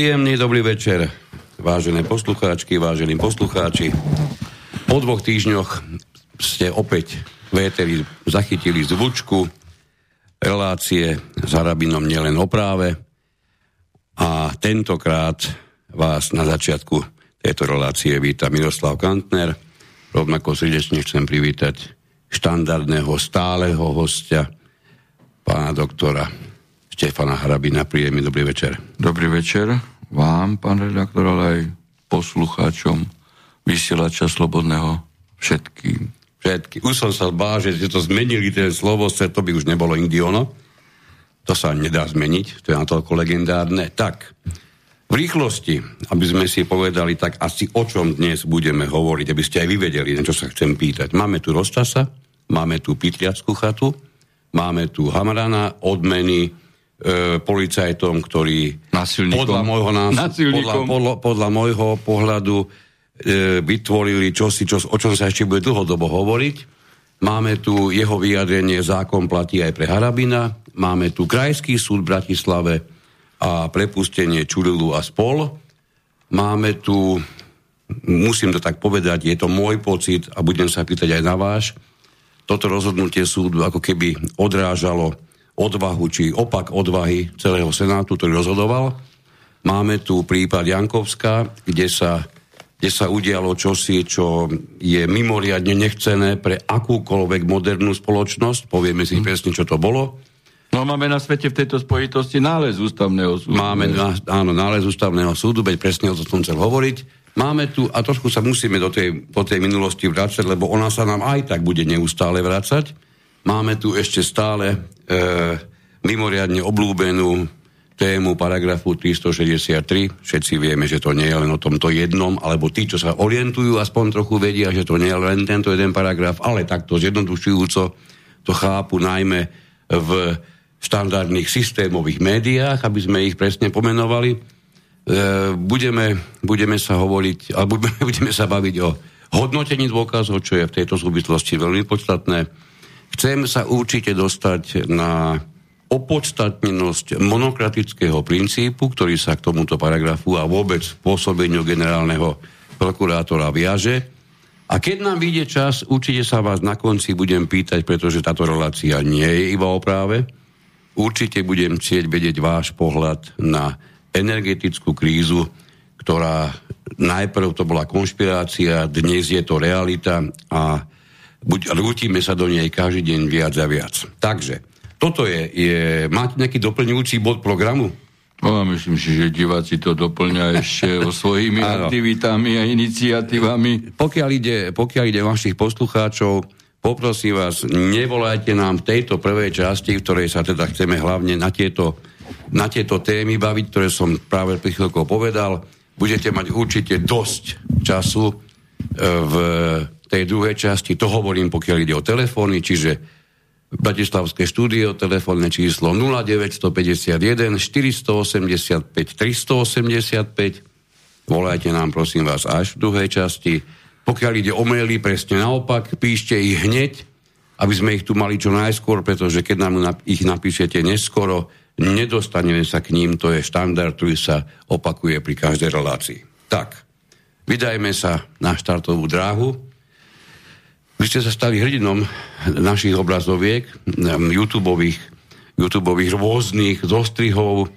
Príjemný dobrý večer, vážené poslucháčky, vážení poslucháči. Po 2 týždňoch ste opäť v éteri zachytili zvučku relácie s Harabinom nielen o práve a tentokrát vás na začiatku tejto relácie víta Miroslav Kantner. Rovnako srdečne chcem privítať štandardného stáleho hostia, pána doktora Štefana Harabina. Príjemný dobrý večer. Dobrý večer vám, pán redaktor, ale aj poslucháčom vysielača Slobodného všetkým. Všetky. Už som sa bál, že ste to zmenili, ten slovo, to by už nebolo indiono. To sa nedá zmeniť, to je natoľko legendárne. Tak, v rýchlosti, aby sme si povedali tak asi o čom dnes budeme hovoriť, aby ste aj vy vedeli, na čo sa chcem pýtať. Máme tu Rostasa, máme tu Pytliacku chatu, máme tu Hamrana, odmeny policajtom, ktorí podľa môjho pohľadu vytvorili čosi, o čom sa ešte bude dlhodobo hovoriť. Máme tu jeho vyjadrenie, zákon platí aj pre Harabina, máme tu Krajský súd v Bratislave a prepustenie Čurilu a spol. Máme tu, musím to tak povedať, je to môj pocit a budem sa pýtať aj na váš, toto rozhodnutie súdu ako keby odrážalo odvahu, či opak odvahy celého Senátu, ktorý rozhodoval. Máme tu prípad Jankovská, kde sa udialo čosi, čo je mimoriadne nechcené pre akúkoľvek modernú spoločnosť. Povieme si presne, čo to bolo. No máme na svete v tejto spojitosti nález ústavného súdu. Áno, nález ústavného súdu, veď presne o to som chcel hovoriť. Máme tu, a trošku sa musíme do tej minulosti vrácať, lebo ona sa nám aj tak bude neustále vrácať. Máme tu ešte stále mimoriadne obľúbenú tému paragrafu 363. Všetci vieme, že to nie je len o tomto jednom, alebo tí, čo sa orientujú, aspoň trochu vedia, že to nie je len tento jeden paragraf, ale takto zjednodušujúco to chápu najmä v štandardných systémových médiách, aby sme ich presne pomenovali. Budeme sa baviť o hodnotení dôkazov, čo je v tejto súvislosti veľmi podstatné. Chcem sa určite dostať na opodstatnenosť monokratického princípu, ktorý sa k tomuto paragrafu a vôbec pôsobeniu generálneho prokurátora viaže. A keď nám vyjde čas, určite sa vás na konci budem pýtať, pretože táto relácia nie je iba o práve. Určite budem chcieť vedieť váš pohľad na energetickú krízu, ktorá najprv to bola konšpirácia, dnes je to realita a rútime sa do nej každý deň viac a viac. Takže toto je máte nejaký doplňujúci bod programu? No, myslím si, že diváci to doplňa ešte o svojimi aktivitami a iniciatívami. Pokiaľ ide vašich poslucháčov, poprosím vás, nevolajte nám v tejto prvej časti, v ktorej sa teda chceme hlavne na tieto témy baviť, ktoré som práve pri chvíľkou povedal. Budete mať určite dosť času v tej druhej časti. To hovorím, pokiaľ ide o telefóny, čiže bratislavské štúdio, telefónne číslo 0951 485 385. Volajte nám, prosím vás, až v druhej časti. Pokiaľ ide o maily, presne naopak, píšte ich hneď, aby sme ich tu mali čo najskôr, pretože keď nám ich napíšete neskoro, nedostaneme sa k ním, to je štandard, ktorý sa opakuje pri každej relácii. Tak, vydajme sa na štartovú dráhu. Vy ste sa stali hrdinom našich obrazoviek, YouTubeových rôznych zostrihov.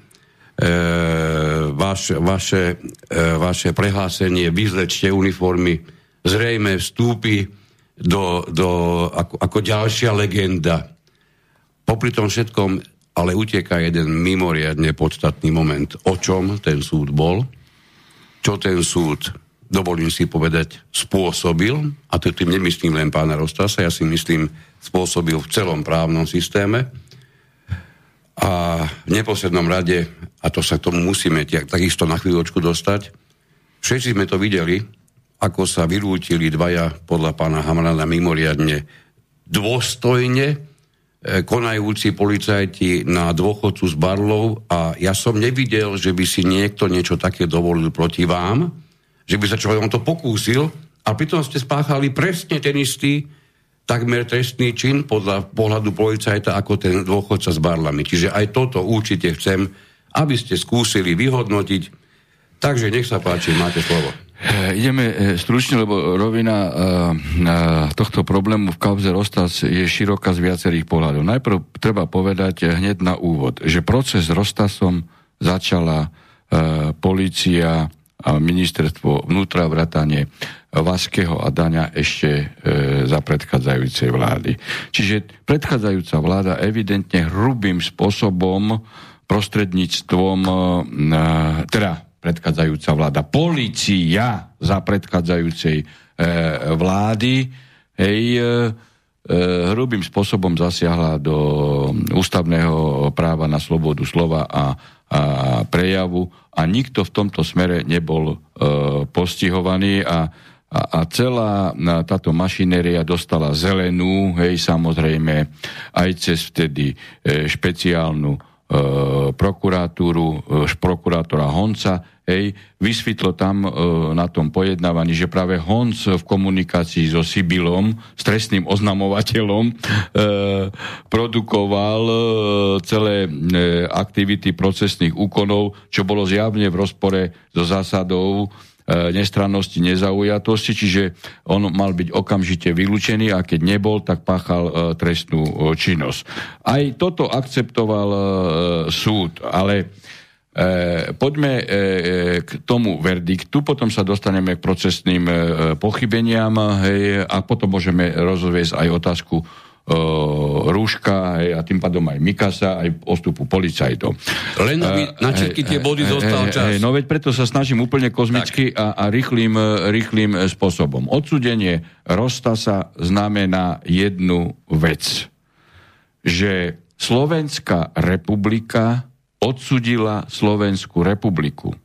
Vaše prehlásenie vyzlečte uniformy zrejme vstúpi ako ďalšia legenda. Popri tom všetkom ale uteká jeden mimoriadne podstatný moment. O čom ten súd bol? Čo ten súd, dovolím si povedať, spôsobil, a to tým nemyslím len pána Rostasa, ja si myslím, spôsobil v celom právnom systéme. A v neposlednom rade, a to sa k tomu musíme takisto na chvíľočku dostať, všetci sme to videli, ako sa vyrútili dvaja, podľa pána Hamrana, mimoriadne dôstojne konajúci policajti na dôchodcu z Barlov, a ja som nevidel, že by si niekto niečo také dovolil proti vám, že by sa človek to pokúsil, a pritom ste spáchali presne ten istý takmer trestný čin podľa pohľadu policajta ako ten dôchodca s barlami. Čiže aj toto určite chcem, aby ste skúsili vyhodnotiť, Takže nech sa páči, máte slovo. Ideme stručne, lebo rovina tohto problému v kauze Rostas je široká z viacerých pohľadov. Najprv treba povedať hneď na úvod, že proces s Rostasom začala polícia a ministerstvo vnútra vrátane Váškeho a Daňa ešte za predchádzajúcej vlády. Čiže predchádzajúca vláda evidentne hrubým spôsobom prostredníctvom predchádzajúca vláda, polícia za predchádzajúcej vlády, hrubým spôsobom zasiahla do ústavného práva na slobodu slova a prejavu a nikto v tomto smere nebol postihovaný a celá táto mašinéria dostala zelenú, samozrejme, aj cez vtedy špeciálnu prokurátora Honca, vysvetlo tam na tom pojednávaní, že práve Honc v komunikácii so Sybilom, trestným oznamovateľom, produkoval celé aktivity procesných úkonov, čo bolo zjavne v rozpore so zásadou nestrannosti, nezaujatosti, čiže on mal byť okamžite vylúčený a keď nebol, tak páchal trestnú činnosť. Aj toto akceptoval súd, ale poďme k tomu verdiktu, potom sa dostaneme k procesným pochybeniam a potom môžeme rozviesť aj otázku Rúška a tým pádom aj Mikasa, aj postupu policajtov. Len aby na všetky tie body zostal čas. No veď preto sa snažím úplne kozmicky a rýchlým spôsobom. Odsúdenie Rostasa znamená jednu vec, že Slovenská republika odsúdila Slovenskú republiku.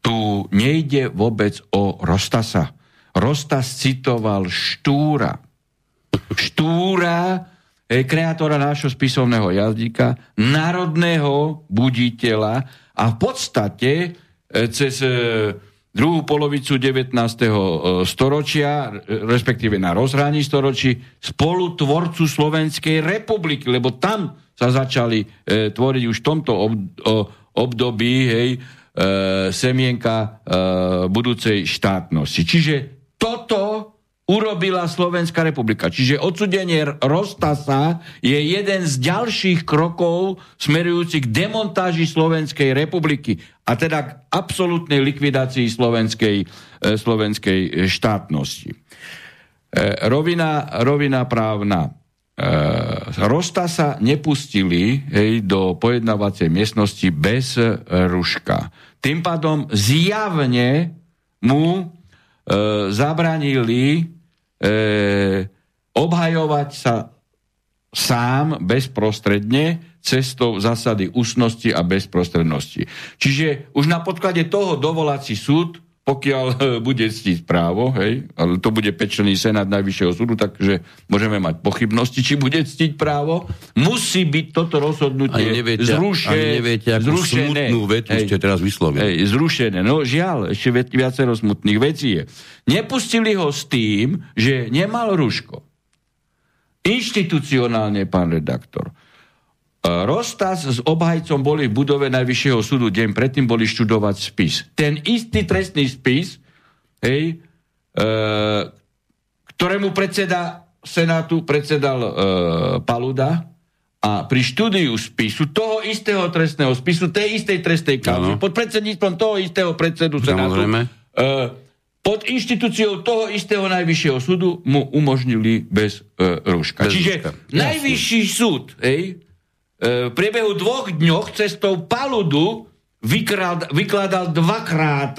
Tu nejde vôbec o Rostasa. Rostas citoval Štúra, kreatora nášho spisovného jazyka, národného buditeľa a v podstate cez druhú polovicu 19. storočia, respektíve na rozhraní storočí, spolutvorcu Slovenskej republiky, lebo tam sa začali tvoriť už v tomto období semienka budúcej štátnosti. Čiže toto urobila Slovenská republika. Čiže odsúdenie Rostasa je jeden z ďalších krokov smerujúcich k demontáži Slovenskej republiky a teda k absolútnej likvidácii slovenskej štátnosti. Rovina právna. Rostasa nepustili do pojednávacej miestnosti bez ruška. Tým pádom zjavne mu zabránili obhajovať sa sám bezprostredne cestou zásady ústnosti a bezprostrednosti. Čiže už na podklade toho dovolací súd, pokiaľ bude ctiť právo, ale to bude pečlený senát Najvyššieho súdu, takže môžeme mať pochybnosti, či bude ctiť právo, musí byť toto rozhodnutie zrušené. Smutnú vetu ste teraz vyslovili. Zrušené. No žiaľ, ešte viacero smutných vecí je. Nepustili ho s tým, že nemal ruško. Inštitucionálne, pán redaktor. Rostas s obhajcom boli v budove Najvyššieho súdu, deň predtým boli študovať spis. Ten istý trestný spis, ktorému predseda Senátu predsedal Paluda a pri štúdiu spisu toho istého trestného spisu, tej istej trestnej kauzy, pod predsedníctvom toho istého predsedu Senátu, pod inštitúciou toho istého Najvyššieho súdu mu umožnili bez rúška. Čiže Najvyšší súd v priebehu 2 dňoch cestou Paludu vykladal 2-krát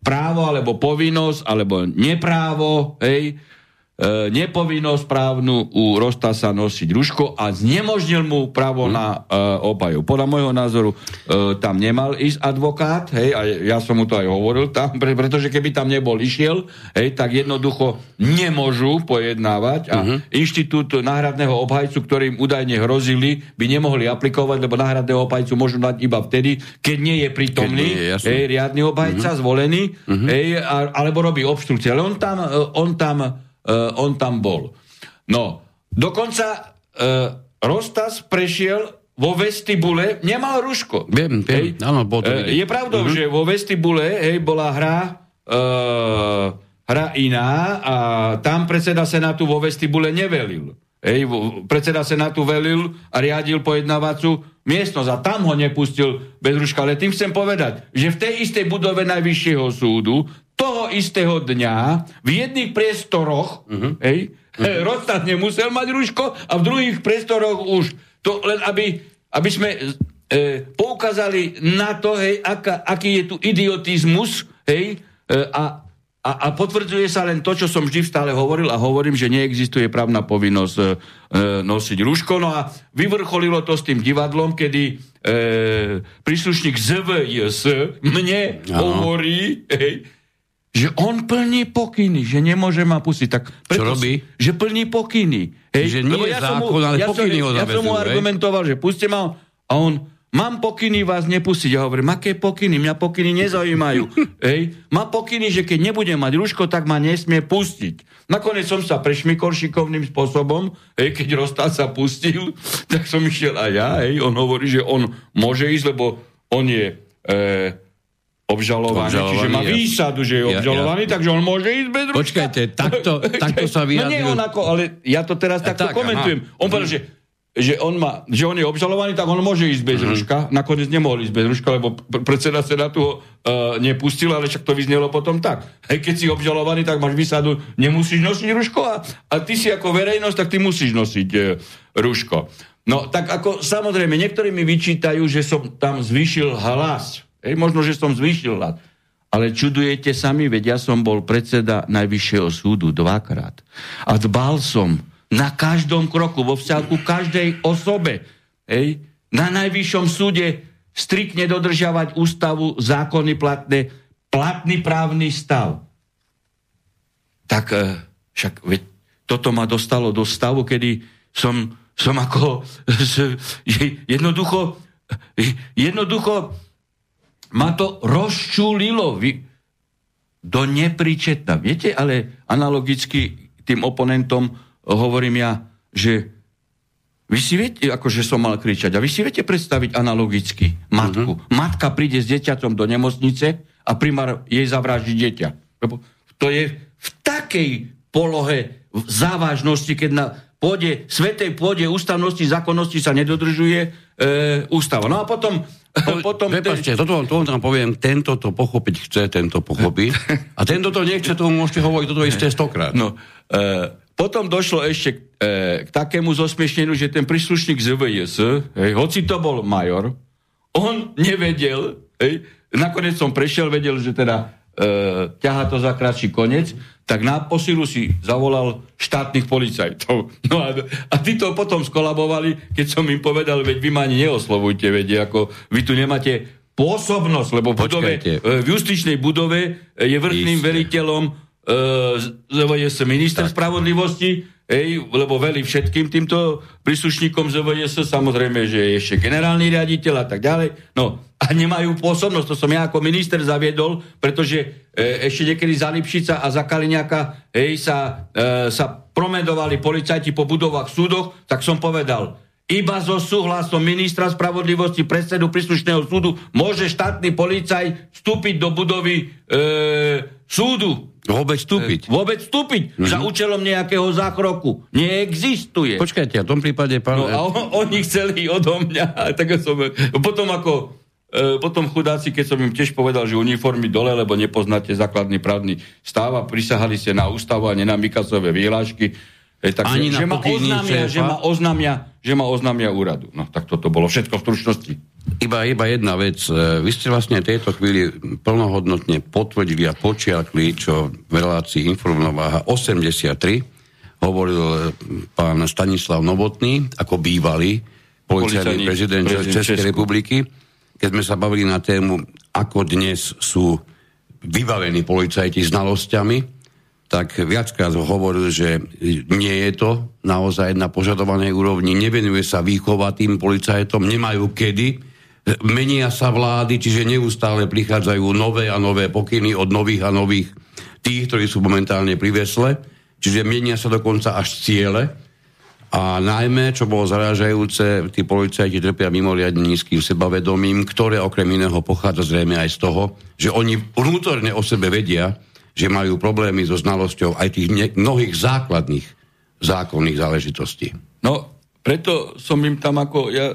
právo alebo povinnosť alebo neprávo, nepovinnosť právnu u Rostasa nosiť ruško a znemožnil mu právo na obhaju. Podľa môjho názoru tam nemal ísť advokát, a ja som mu to aj hovoril tam, pretože keby tam nebol išiel, tak jednoducho nemôžu pojednávať a inštitút náhradného obhajcu, ktorým údajne hrozili, by nemohli aplikovať, lebo náhradného obhajcu môžu dať iba vtedy, keď nie je prítomný riadny obhajca zvolený, alebo robí obštrukcie. Ale on tam bol. No, dokonca Rostas prešiel vo vestibule nemal rúško. Viem, áno, bol to vidieť. Je pravdou, že vo vestibule, hej, bola hra iná a tam predseda Senátu vo vestibule nevelil. Hej, predseda Senátu velil a riadil pojednávaciu miestnosť a tam ho nepustil bez rúška. Ale tým chcem povedať, že v tej istej budove Najvyššieho súdu toho istého dňa v jedných priestoroch Rostas nemusel mať rúško a v druhých priestoroch už. To len aby sme poukázali na to, hej, aký je tu idiotizmus, hej, a potvrdzuje sa len to, čo som vždy stále hovoril a hovorím, že neexistuje právna povinnosť nosiť rúško. No a vyvrcholilo to s tým divadlom, kedy príslušník ZVJS mne hovorí, hej, že on plní pokyny, že nemôže ma pustiť. Tak preto, čo robí? Že plní pokyny. Hej, že nie je zákon, ale pokyny ho zavezujú. Ja som mu argumentoval, že puste ma a on, mám pokyny vás nepustiť. Ja hovorím, aké pokyny? Mňa pokyny nezaujímajú. Hej, má pokyny, že keď nebudem mať rúško, tak ma nesmie pustiť. Nakoniec som sa prešmykol šikovným spôsobom, hej, keď Rostas sa pustil, tak som išiel aj ja. Hej, on hovorí, že on môže ísť, lebo on je... obžalovaný, čiže má výsadu, že je obžalovaný, takže on môže ísť bez rúška. Počkajte, takto sa vyjadril. No nie, on ale ja to teraz takto komentujem. Aha. On povedal, že on je obžalovaný, tak on môže ísť bez rúška. Nakoniec nemohol ísť bez rúška, lebo predseda Senátu ho nepustil, ale však to vyznelo potom tak. Hej, keď si obžalovaný, tak máš výsadu, nemusíš nosiť rúško a ty si ako verejnosť, tak ty musíš nosiť rúško. No tak ako samozrejme, niektorí mi vyčítajú, že som tam zvýšil hlas. Hej, možno, že som zvýšil hlas. Ale čudujete sami, veď ja som bol predseda Najvyššieho súdu 2-krát. A dbal som na každom kroku, vo vzťahu ku každej osobe, hej, na Najvyššom súde striktne dodržiavať ústavu, zákony platné, platný právny stav. Tak však veď, toto ma dostalo do stavu, kedy som ako jednoducho ma to rozčúlilo do nepričetna. Viete, ale analogicky tým oponentom hovorím ja, že vy si viete, akože som mal kričať, a vy si viete predstaviť analogicky matku. Matka príde s dieťaťom do nemocnice a primár jej zavraždí dieťa. Lebo to je v takej polohe v závažnosti, keď na svätej pôde ústavnosti, zákonnosti sa nedodržuje ústava. No a potom prepáčte, toto vám poviem, tento to pochopiť chce, tento pochopí. A tento to nechce, tomu môžete hovoriť toto isté stokrát. No, potom došlo ešte k takému zosmiešneniu, že ten príslušník ZVJS, hoci to bol major, on nevedel, nakoniec som prešiel, vedel, že teda ťahá to za kratší koniec, tak na posilu si zavolal štátnych policajtov. No a tí to potom skolabovali, keď som im povedal, veď vy ma ani neoslovujte, veď ako vy tu nemáte pôsobnosť, lebo v justičnej budove je vrchným veliteľom minister spravodlivosti, lebo velí všetkým týmto príslušníkom ZVJS, samozrejme, že je ešte generálny riaditeľ a tak ďalej. No a nemajú pôsobnosť, to som ja ako minister zaviedol, pretože ešte niekedy za Lipšica a za Kaliňáka sa promedovali policajti po budovách súdoch, tak som povedal, iba so súhlasom ministra spravodlivosti, predsedu príslušného súdu, môže štátny policaj vstúpiť do budovy súdu. Vôbec vstúpiť. Za účelom nejakého zákroku. Neexistuje. Počkajte, v tom prípade... No a oni chceli odo mňa. Tak som, potom chudáci, keď som im tiež povedal, že uniformy dole, lebo nepoznáte základný právny stav a prisahali sa na ústavu a nie na Mikasové vyhlášky. Ani na pokynnice. Že ma oznámia úradu. No tak toto bolo všetko v stručnosti. Iba jedna vec. Vy ste vlastne v tejto chvíli plnohodnotne potvrdili a počiarkli, čo v relácii Informnováha 83 hovoril pán Stanislav Novotný, ako bývalý policajný prezident Českej republiky. Keď sme sa bavili na tému, ako dnes sú vybavení policajti znalosťami, tak viackrát hovoril, že nie je to naozaj na požadovanej úrovni, nevenuje sa výchova tým policajtom, nemajú kedy, menia sa vlády, čiže neustále prichádzajú nové a nové pokyny od nových a nových tých, ktorí sú momentálne pri vesle, čiže menia sa dokonca až ciele. A najmä, čo bolo zaražajúce, tí policajti trpia mimoriadne nízkym sebavedomím, ktoré okrem iného pochádza zrejme aj z toho, že oni vnútorne o sebe vedia, že majú problémy so znalosťou aj tých mnohých základných zákonných záležitostí. No, preto som im tam ako ja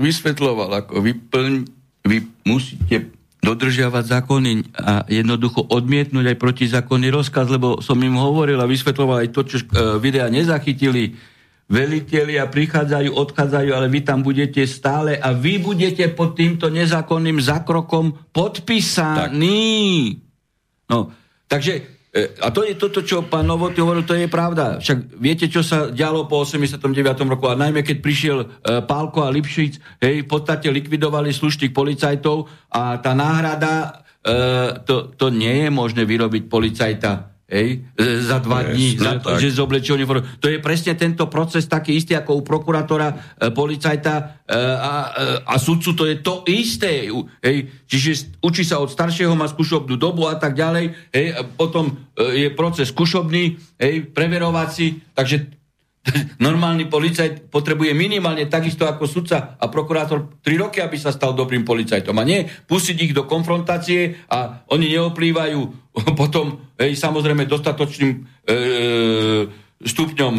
vysvetľoval, ako vy musíte dodržiavať zákony a jednoducho odmietnúť aj protizákonný rozkaz, lebo som im hovoril a vysvetľoval aj to, čo videa nezachytili. Velitelia prichádzajú, odchádzajú, ale vy tam budete stále a vy budete pod týmto nezákonným zákrokom podpísaní. Tak. No, takže, a to je toto, čo pán Novotný hovoril, to je pravda. Však viete, čo sa dialo po 89. roku, a najmä keď prišiel Pálko a Lipšic, hej, v podstate likvidovali slušných policajtov a tá náhrada, to nie je možné vyrobiť policajta. Hej, za 2 dní, za to, že zoblečil uniformu. To je presne tento proces taký istý ako u prokurátora, policajta a sudcu, to je to isté. Hej, čiže učí sa od staršieho, má skúšobnú dobu a tak ďalej. Hej, a potom je proces skúšobný, hej, preverovací, takže normálny policajt potrebuje minimálne takisto ako sudca a prokurátor 3 roky, aby sa stal dobrým policajtom. A nie pustiť ich do konfrontácie a oni neoplývajú potom, hej, samozrejme dostatočným stupňom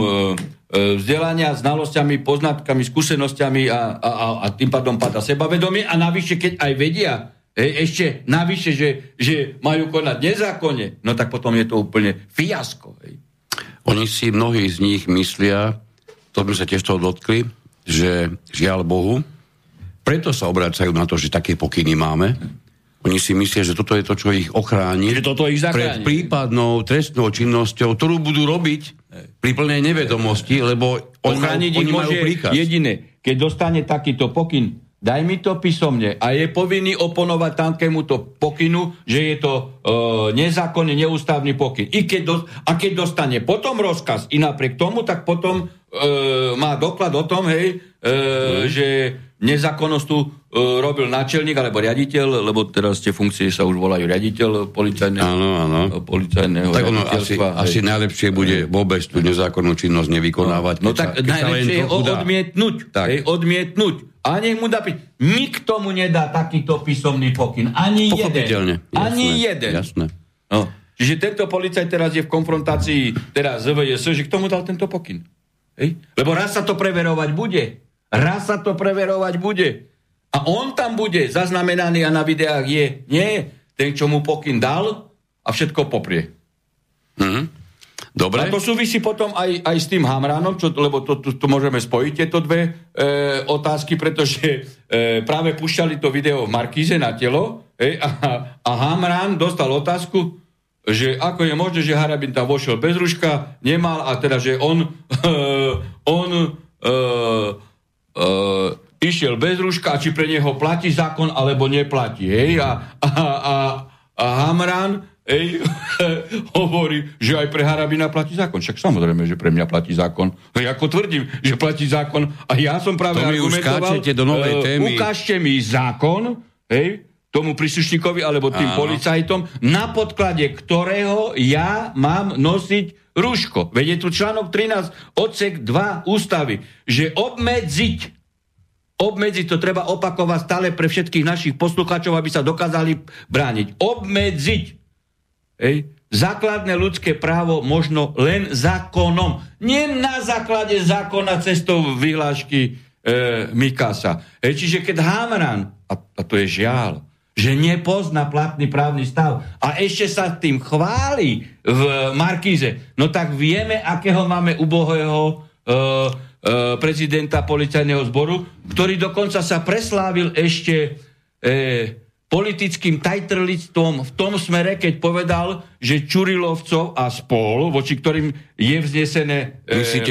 vzdelania, znalosťami, poznatkami, skúsenosťami a tým pádom padá sebavedomie. A navyše, keď aj vedia, hej, ešte navyše, že majú konať nezákonne, no tak potom je to úplne fiasko, hej. Oni si, mnohí z nich myslia, to by sa tiež toho dotkli, že žiaľ Bohu, preto sa obracajú na to, že také pokyny máme. Oni si myslia, že toto je to, čo ich ochráni pred prípadnou trestnou činnosťou, ktorú budú robiť pri plnej nevedomosti, lebo oni majú príkaz. Jediné, keď dostane takýto pokyn, daj mi to písomne. A je povinný oponovať takémuto pokynu, že je to nezákonný, neústavný pokyn. A keď dostane potom rozkaz i napriek tomu, tak potom má doklad o tom, hej, že nezákonnosť tu robil náčelník alebo riaditeľ, lebo teraz tie funkcie sa už volajú riaditeľ policajného. Áno. Policajného tak ono asi najlepšie bude vôbec tú nezákonnú činnosť nevykonávať. No tak najlepšie je odmietnúť. A nech mu dá písť. Nikto mu nedá takýto písomný pokyn. Ani jeden. Jasné. No. Čiže tento policajt teraz je v konfrontácii teraz ZVS, že kto mu dal tento pokyn? Hej? Lebo raz sa to preverovať bude. A on tam bude zaznamenaný a na videách je. Nie ten, čo mu pokyn dal a všetko poprie. Dobre. A to súvisí potom aj s tým Hamranom, lebo to môžeme spojiť tieto dve otázky, pretože práve púšťali to video v Markíze na telo, a Hamran dostal otázku, že ako je možné, že Harabin tam vošiel bez ruška, nemal, a teda, že on išiel bez ruška, či pre neho platí zákon, alebo neplatí. Hej? A Hamran hovorí, že aj pre Harabina platí zákon. Však samozrejme, že pre mňa platí zákon. Ja ako tvrdím, že platí zákon. A ja som práve argumentoval, ukážte mi zákon, hej, tomu príslušníkovi alebo tým policajtom, na podklade ktorého ja mám nosiť rúško. Veď je tu článok 13 odsek 2 ústavy, že obmedziť, to treba opakovať stále pre všetkých našich poslucháčov, aby sa dokázali brániť. Obmedziť. Hej. Základné ľudské právo možno len zákonom. Nie na základe zákona cestou vyhlášky Mikasa. Hej. Čiže keď Hamran, a to je žiaľ, že nepozná platný právny stav a ešte sa tým chváli v Markíze, no tak vieme, akého máme ubohého prezidenta policajného zboru, ktorý dokonca sa preslávil ešte politickým tajtrlictvom v tom smere, keď povedal, že Čurilovcov a spol, voči ktorým je vznesené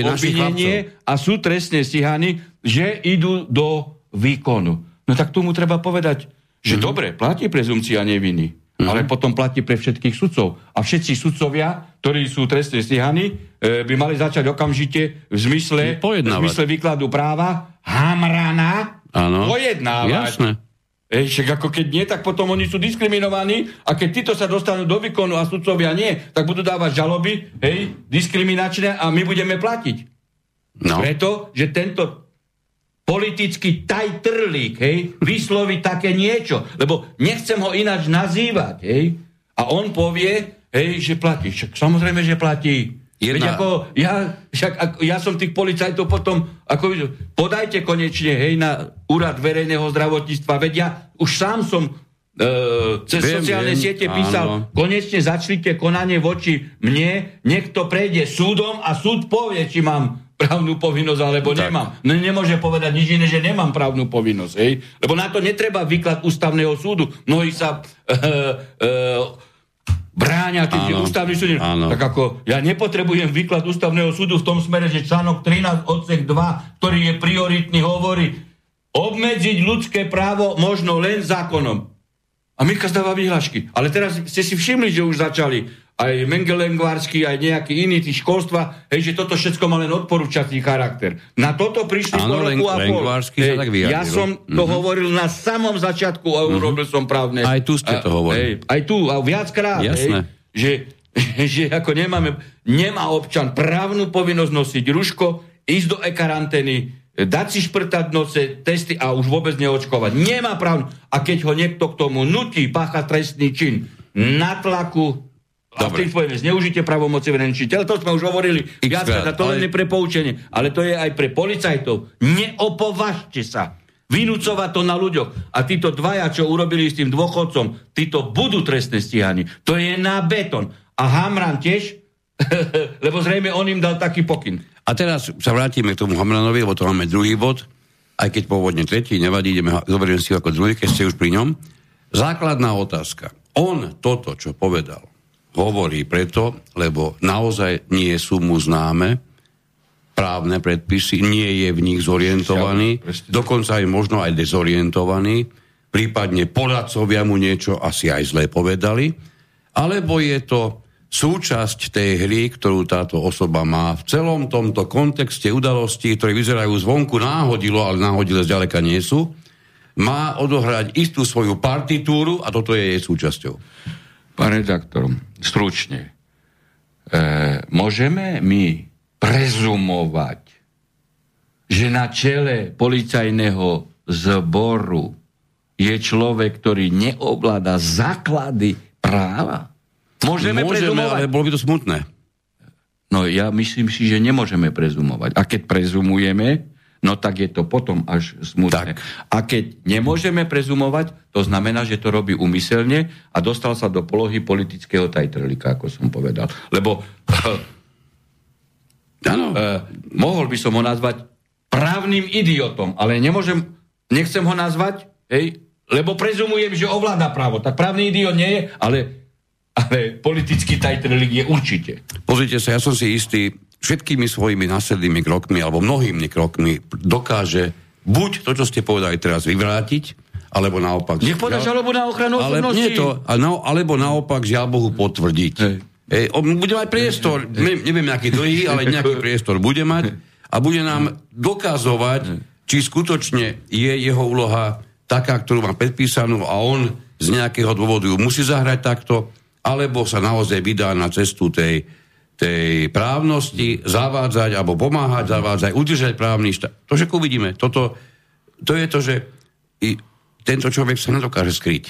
obvinenie a sú trestne stíhaní, že idú do výkonu. No tak tomu treba povedať, že dobre, platí prezumcia neviny, ale potom platí pre všetkých sudcov. A všetci sudcovia, ktorí sú trestne stíhaní, by mali začať okamžite v zmysle výkladu práva Hamrana pojednávať. Jasné. Však ako keď nie, tak potom oni sú diskriminovaní, a keď títo sa dostanú do výkonu a sudcovia nie, tak budú dávať žaloby, diskriminačné, a my budeme platiť. No. Preto, že tento politický tajtrlík, hej, vysloví také niečo, lebo nechcem ho ináč nazývať, hej, a on povie, hej, že platí. Však samozrejme, že platí. Ja som tých policajtov potom, ako podajte konečne, hej, na Úrad verejného zdravotníctva, veď ja už sám som cez sociálne siete písal, áno. Konečne začnite konanie voči mne, niekto prejde súdom a súd povie, či mám právnu povinnosť, alebo nemám. Nemôže povedať nič iné, že nemám právnu povinnosť. Hej? Lebo na to netreba výklad ústavného súdu. Mnohí sa bráňa tým ústavný súd. Tak ako ja nepotrebujem výklad ústavného súdu v tom smere, že článok 13 odsek 2, ktorý je prioritný, hovorí, obmedziť ľudské právo možno len zákonom. A Mikasa dáva vyhlášky. Ale teraz ste si všimli, že už začali aj Mengelengvarský, aj nejaký iný tí školstva, hej, že toto všetko má len odporúčací charakter. Na toto prišli po roku a pol. Ja som to hovoril na samom začiatku a urobil som právne. Aj tu ste to hovorili. Aj tu, a viackrát. Jasné. Hej, že ako nemá občan právnu povinnosť nosiť ruško, ísť do e-karantény, dať si šprtať noce, testy a už vôbec neočkovať. Nemá pravdu. A keď ho niekto k tomu nutí, pácha trestný čin na tlaku, a v tým spojíme, zneužite pravomoci verejného činiteľa. To sme už hovorili viackrát, a to len je pre poučenie. Ale to je aj pre policajtov. Neopovažte sa vynúcovať to na ľuďoch. A títo dvaja, čo urobili s tým dôchodcom, títo budú trestne stíhaní. To je na betón. A Hamran tiež, lebo zrejme on im dal taký pokyn. A teraz sa vrátime k tomu Hamranovi, lebo to máme druhý bod, aj keď pôvodne tretí, nevadí, zoberieme si ho ako druhý, keď ste už pri ňom. Základná otázka. On toto, čo povedal, hovorí preto, lebo naozaj nie sú mu známe právne predpisy, nie je v nich zorientovaný, dokonca je možno aj dezorientovaný, prípadne poradcovia mu niečo asi aj zle povedali, alebo je to súčasť tej hry, ktorú táto osoba má v celom tomto kontexte udalostí, ktoré vyzerajú zvonku náhodilo, ale náhodile zďaleka nie sú, má odohrať istú svoju partitúru a toto je jej súčasťou. Pán redaktor, stručne. Môžeme my prezumovať, že na čele policajného zboru je človek, ktorý neovláda základy práva? Môžeme, ale bolo by to smutné. No ja myslím si, že nemôžeme prezumovať. A keď prezumujeme, no tak je to potom až smutné. Tak. A keď nemôžeme prezumovať, to znamená, že to robí úmyselne a dostal sa do polohy politického tajtrlíka, ako som povedal. Lebo mohol by som ho nazvať právnym idiotom, ale nechcem ho nazvať, hej, lebo prezumujem, že ovláda právo. Tak právny idiot nie je, ale politický tajtrlík je určite. Pozrite sa, ja som si istý, všetkými svojimi následnými krokmi alebo mnohými krokmi dokáže buď to, čo ste povedali teraz, vyvrátiť, alebo naopak... Nech podá žalobu na ochranu osobnosti. Alebo naopak, žiaľ Bohu, potvrdiť. Bude mať priestor, neviem nejaký dlhý, ale nejaký priestor bude mať a bude nám dokazovať, či skutočne je jeho úloha taká, ktorú má predpísanú a on z nejakého dôvodu ju musí zahrať takto, alebo sa naozaj vydá na cestu tej právnosti, zavádzať, alebo pomáhať, zavádzať, udržať právny štát. To všetko uvidíme. To je to, že tento človek sa nedokáže skryť.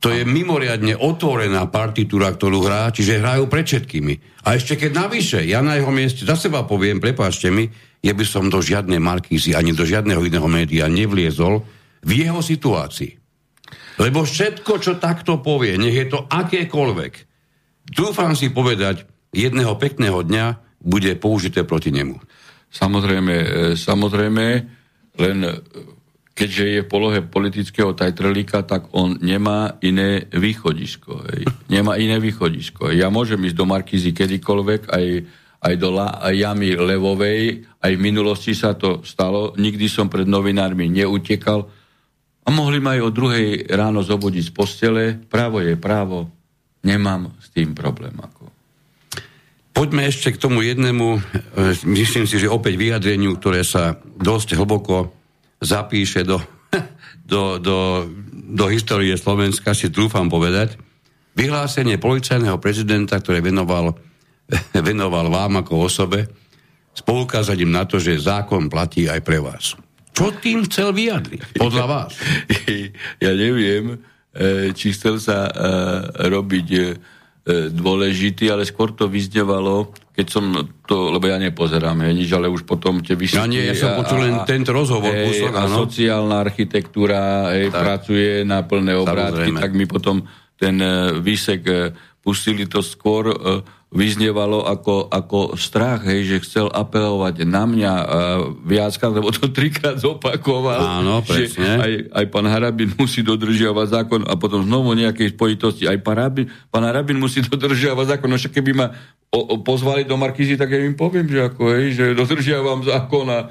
To je mimoriadne otvorená partitúra, ktorú hrá, čiže hrajú pred všetkými. A ešte keď navyše, ja na jeho mieste za seba poviem, prepáčte mi, ja by som do žiadnej markízy, ani do žiadneho iného média nevliezol v jeho situácii. Lebo všetko, čo takto povie, nech je to akékoľvek, dúfam si povedať, jedného pekného dňa bude použité proti nemu. Samozrejme, len keďže je v polohe politického tajtrlíka, tak on nemá iné východisko. Ja môžem ísť do Markízy kedykoľvek, aj do jamy Levovej, aj v minulosti sa to stalo, nikdy som pred novinármi neutekal, a mohli ma aj o 2:00 ráno zobudiť z postele. Právo je právo. Nemám s tým problém. Poďme ešte k tomu jednému, myslím si, že opäť vyjadreniu, ktoré sa dosť hlboko zapíše do histórie Slovenska, si trúfam povedať. Vyhlásenie policajného prezidenta, ktoré venoval vám ako osobe, poukázať im na to, že zákon platí aj pre vás. Čo tým chcel vyjadriť, podľa vás? Ja neviem, či chcel sa robiť dôležitý, ale skôr to vyzdevalo, keď som to, lebo ja nepozerám, nič, ale už potom tie vysielky. Ja som počul len tento rozhovor. Sociálna architektúra pracuje na plné obrátky, tak mi potom ten výsek pustili, to skôr vyznievalo ako strach, hej, že chcel apelovať na mňa viackrát, lebo to trikrát zopakoval. Áno, presne. Aj pán Harabin musí dodržiavať zákon a potom znovu nejakej spojitosti. Aj pán Harabin musí dodržiavať zákon, no však keby ma pozvali do Markízy, tak ja im poviem, že ako, hej, že dodržiavam zákon a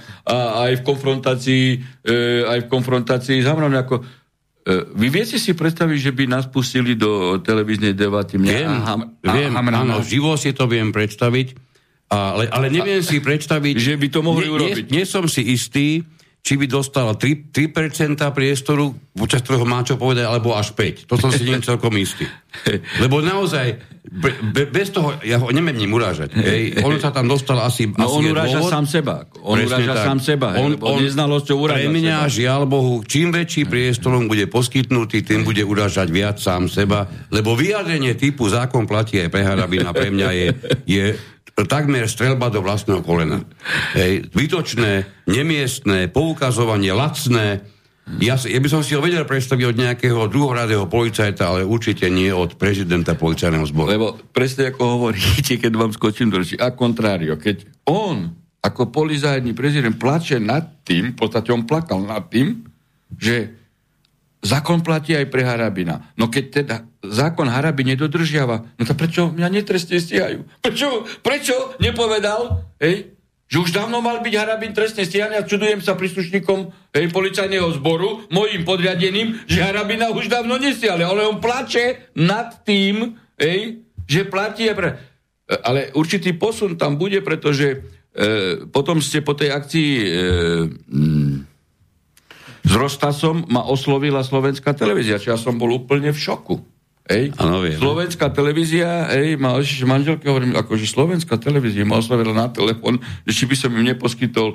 aj v konfrontácii s Hamranom, ako vy viete si predstaviť, že by nás pustili do televíznej debaty? Viem, áno, živo si to viem predstaviť, ale neviem si predstaviť, že by to mohli urobiť. Nie som si istý, či by dostala 3% priestoru, počas ktorého má čo povedať, alebo až 5. To som si nie celkom istý. Lebo naozaj, bez toho, ja ho nemením urážať. On sa tam dostal asi on uráža sám seba. On neznalosťou uráža seba. Pre mňa, žiaľ Bohu, čím väčší priestorom bude poskytnutý, tým bude urážať viac sám seba. Lebo vyjadrenie typu zákon platí aj pre Harabina, pre mňa je takmer strelba do vlastného kolena. Hej, vytočné, nemiestné, poukazovanie, lacné. Ja by som si ho vedel predstaviť od nejakého druhoradého policajta, ale určite nie od prezidenta policajného zboru. Lebo presne ako hovoríte, keď vám skočím do reči, a kontrário, keď on ako policajný prezident plače nad tým, v podstate on plakal nad tým, že zákon platí aj pre Harabina. No keď teda zákon Harabin nedodržiava, no to prečo mňa netrestne stíhajú? Prečo nepovedal, že už dávno mal byť Harabin trestne stíhaný a čudujem sa príslušníkom policajného zboru, mojim podriadeným, že Harabina už dávno nestíhali, ale on plače nad tým, že platí. Ale určitý posun tam bude, pretože potom ste po tej akcii s Rostasom ma oslovila slovenská televízia, čiže ja som bol úplne v šoku. Slovenská televízia, ma manželka hovorím, akože slovenská televízia ma oslovila na telefón, či by som im neposkytol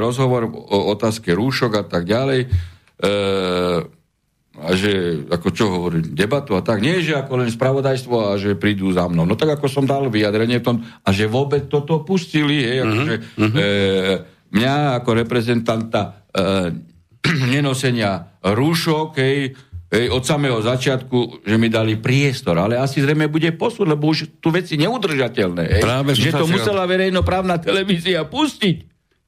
rozhovor o otázke rúšok a tak ďalej. A že, ako čo hovorím, debatu a tak. Nie, že ako len spravodajstvo a že prídu za mnou. No tak ako som dal vyjadrenie v tom, a že vôbec toto pustili. Mňa ako reprezentanta nenosenia rúšok, od samého začiatku, že mi dali priestor, ale asi zrejme bude posud, lebo už tu veci neudržateľné. Že to musela verejnoprávna televízia pustiť.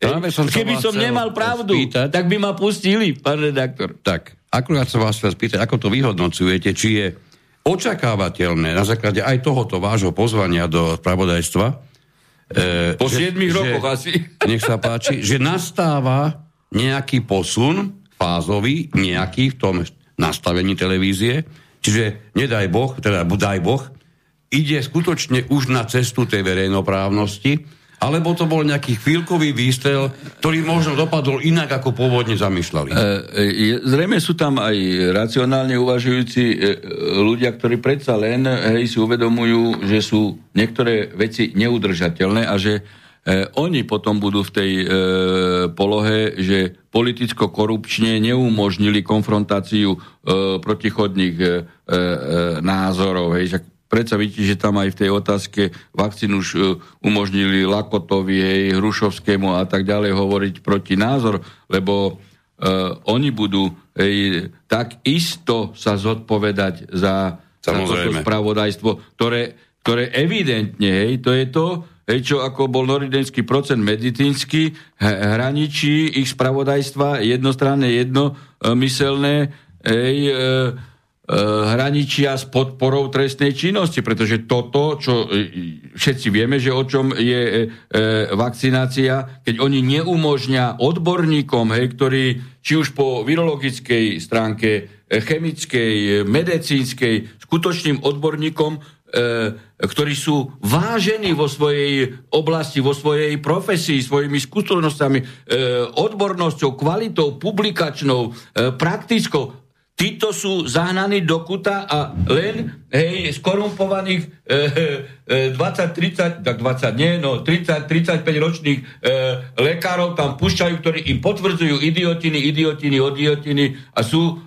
Keby som nemal pravdu, spýtať, tak by ma pustili, pán redaktor. Tak, akurát som vás chcel spýtať, ako to vyhodnocujete, či je očakávateľné na základe aj tohoto vášho pozvania do spravodajstva. Po 7 rokoch asi. Nech sa páči, že nastáva nejaký posun fázový, nejaký v tom nastavení televízie, čiže daj Boh, ide skutočne už na cestu tej verejnoprávnosti, alebo to bol nejaký chvíľkový výstrel, ktorý možno dopadol inak, ako pôvodne zamýšľali. Zrejme sú tam aj racionálne uvažujúci ľudia, ktorí predsa len si uvedomujú, že sú niektoré veci neudržateľné a že oni potom budú v tej polohe, že politicko-korupčne neumožnili konfrontáciu protichodných názorov. Hej. Predsa vidíte, že tam aj v tej otázke vakcín už umožnili Lakotovi, Hrušovskému a tak ďalej hovoriť proti názor, lebo oni budú tak isto sa zodpovedať za toto spravodajstvo, ktoré evidentne, to je to, čo ako bol noridenský procent medicínsky, hraničí ich spravodajstva jednostranné, jednomyselné, hraničia s podporou trestnej činnosti, pretože toto, čo všetci vieme, že o čom je vakcinácia, keď oni neumožňa odborníkom, ktorí či už po virologickej stránke, chemickej, medicínskej, skutočným odborníkom, ktorí sú vážení vo svojej oblasti, vo svojej profesii, svojimi skúsenostiami, odbornosťou, kvalitou, publikačnou, praktickou. títo sú zahnaní do kuta a len skorumpovaných 20-30, tak 20 nie, no 30-35 ročných lekárov tam púšťajú, ktorí im potvrdzujú idiotiny a sú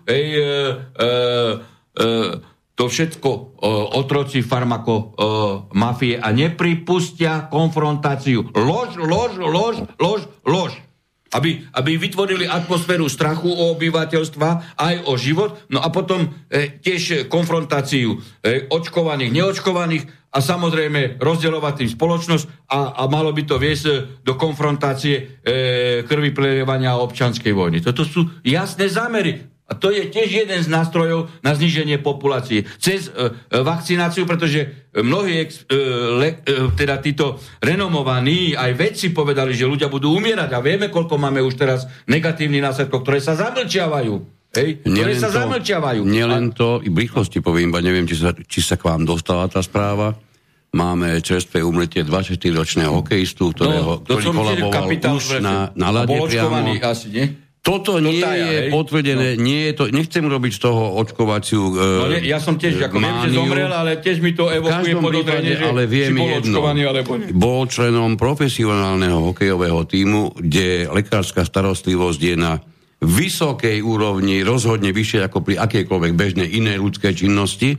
to všetko otroci farmakomafie a nepripustia konfrontáciu. Lož. Aby vytvorili atmosféru strachu o obyvateľstva, aj o život, no a potom tiež konfrontáciu očkovaných, neočkovaných a samozrejme rozdeľovať tým spoločnosť a malo by to viesť do konfrontácie krvi prelievania a občianskej vojny. Toto sú jasné zámery. A to je tiež jeden z nástrojov na zníženie populácie. Cez vakcináciu, pretože mnohí teda títo renomovaní aj vedci povedali, že ľudia budú umierať a vieme, koľko máme už teraz negatívnych následkov, ktoré sa zamlčiavajú. Nielen to, i blízkosti poviem, iba neviem, či sa k vám dostala tá správa. Máme čerstvé umretie 24-ročného hokejistu, ktorý kolaboval už na lade priamo. Asi, nie? Toto nie je potvrdené, nie je to, nechcem robiť z toho očkovaciu ja som tiež, ako viem, že zomrel, ale tiež mi to evokuje podozrenie, že či bol očkovaný, alebo nie. Bol členom profesionálneho hokejového tímu, kde lekárska starostlivosť je na vysokej úrovni, rozhodne vyššie ako pri akejkoľvek bežnej inej ľudskej činnosti.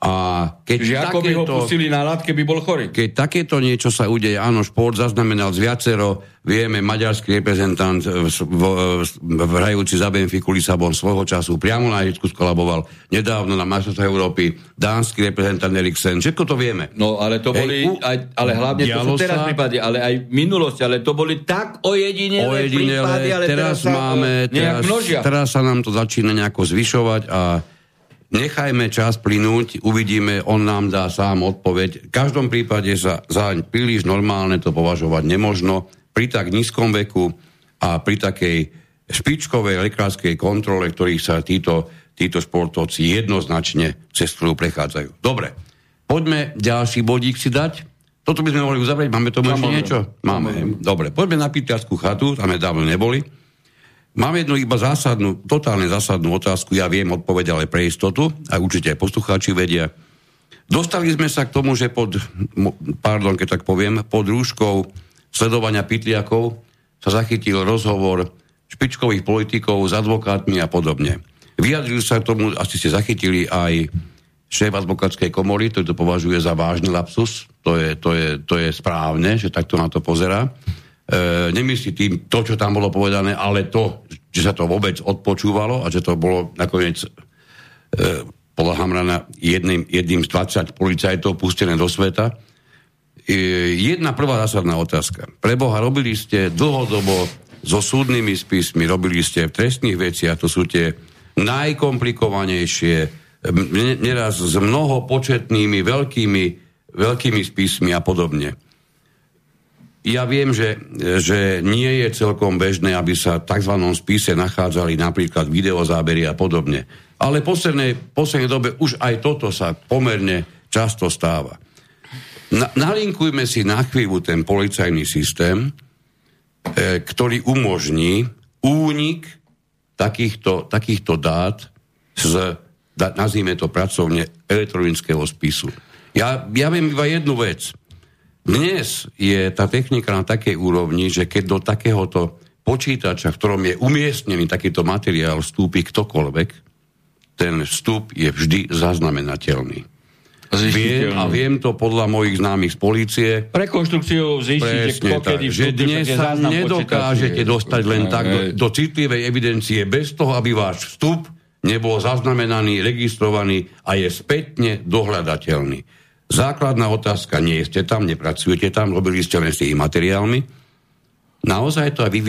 A keď takéto, by ho pustili na ľad, keby bol chorý. Keď takéto niečo sa udeje, áno, šport zaznamenal z viacero, vieme, maďarský reprezentant hrajúci za Benficu Lisabon svojho času priamo na ihrisku skolaboval, nedávno na majstrovstvách Európy dánsky reprezentant Eriksen, všetko to vieme. No, ale to boli ale hlavne to sú teraz prípady, ale aj minulosti, ale to boli tak ojedinelé prípady, ale teraz sa nám to začína nejako zvyšovať a nechajme čas plynúť, uvidíme, on nám dá sám odpoveď. V každom prípade sa za príliš normálne to považovať nemožno. Pri tak nízkom veku a pri takej špičkovej lekárskej kontrole, ktorých sa títo športovci jednoznačne cez ktorú prechádzajú. Dobre, poďme ďalší bodík si dať. Toto by sme mohli uzavrieť, máme tomu ešte niečo? Máme. Dobre, poďme na pýtačskú chatu, tam sme dávno neboli. Mám jednu iba totálne zásadnú otázku, ja viem odpoveď, ale pre istotu, a určite aj poslucháči vedia. Dostali sme sa k tomu, že pod rúškou sledovania pytliakov sa zachytil rozhovor špičkových politikov s advokátmi a podobne. Vyjadril sa k tomu, asi ste zachytili aj šéf advokátskej komory, ktorý to považuje za vážny lapsus, to je správne, že takto na to pozerá. Nemyslí tým to, čo tam bolo povedané, ale to, že sa to vôbec odpočúvalo a že to bolo nakoniec podľa Hamrana jedným z 20 policajtov pustené do sveta. Jedna prvá zásadná otázka. Preboha, robili ste dlhodobo so súdnymi spismi, robili ste v trestných veciach, to sú tie najkomplikovanejšie, neraz s mnohopočetnými, veľkými spismi a podobne. Ja viem, že nie je celkom bežné, aby sa v tzv. Spise nachádzali napríklad videozábery a podobne. Ale v poslednej dobe už aj toto sa pomerne často stáva. Nalinkujme si na chvíľu ten policajný systém, ktorý umožní únik takýchto dát z, nazvime to pracovne, elektronického spisu. Ja viem iba jednu vec. Dnes je tá technika na takej úrovni, že keď do takéhoto počítača, v ktorom je umiestnený takýto materiál, vstúpi ktokoľvek, ten vstup je vždy zaznamenateľný. Viem to podľa mojich známych z polície. Rekonštrukciou zistí, že dnes sa nedokážete dostať len tak do citlivej evidencie bez toho, aby váš vstup nebol zaznamenaný, registrovaný a je spätne dohľadateľný. Základná otázka, nie ste tam, nepracujete tam, robili ste len s tými materiálmi. Naozaj to aj vy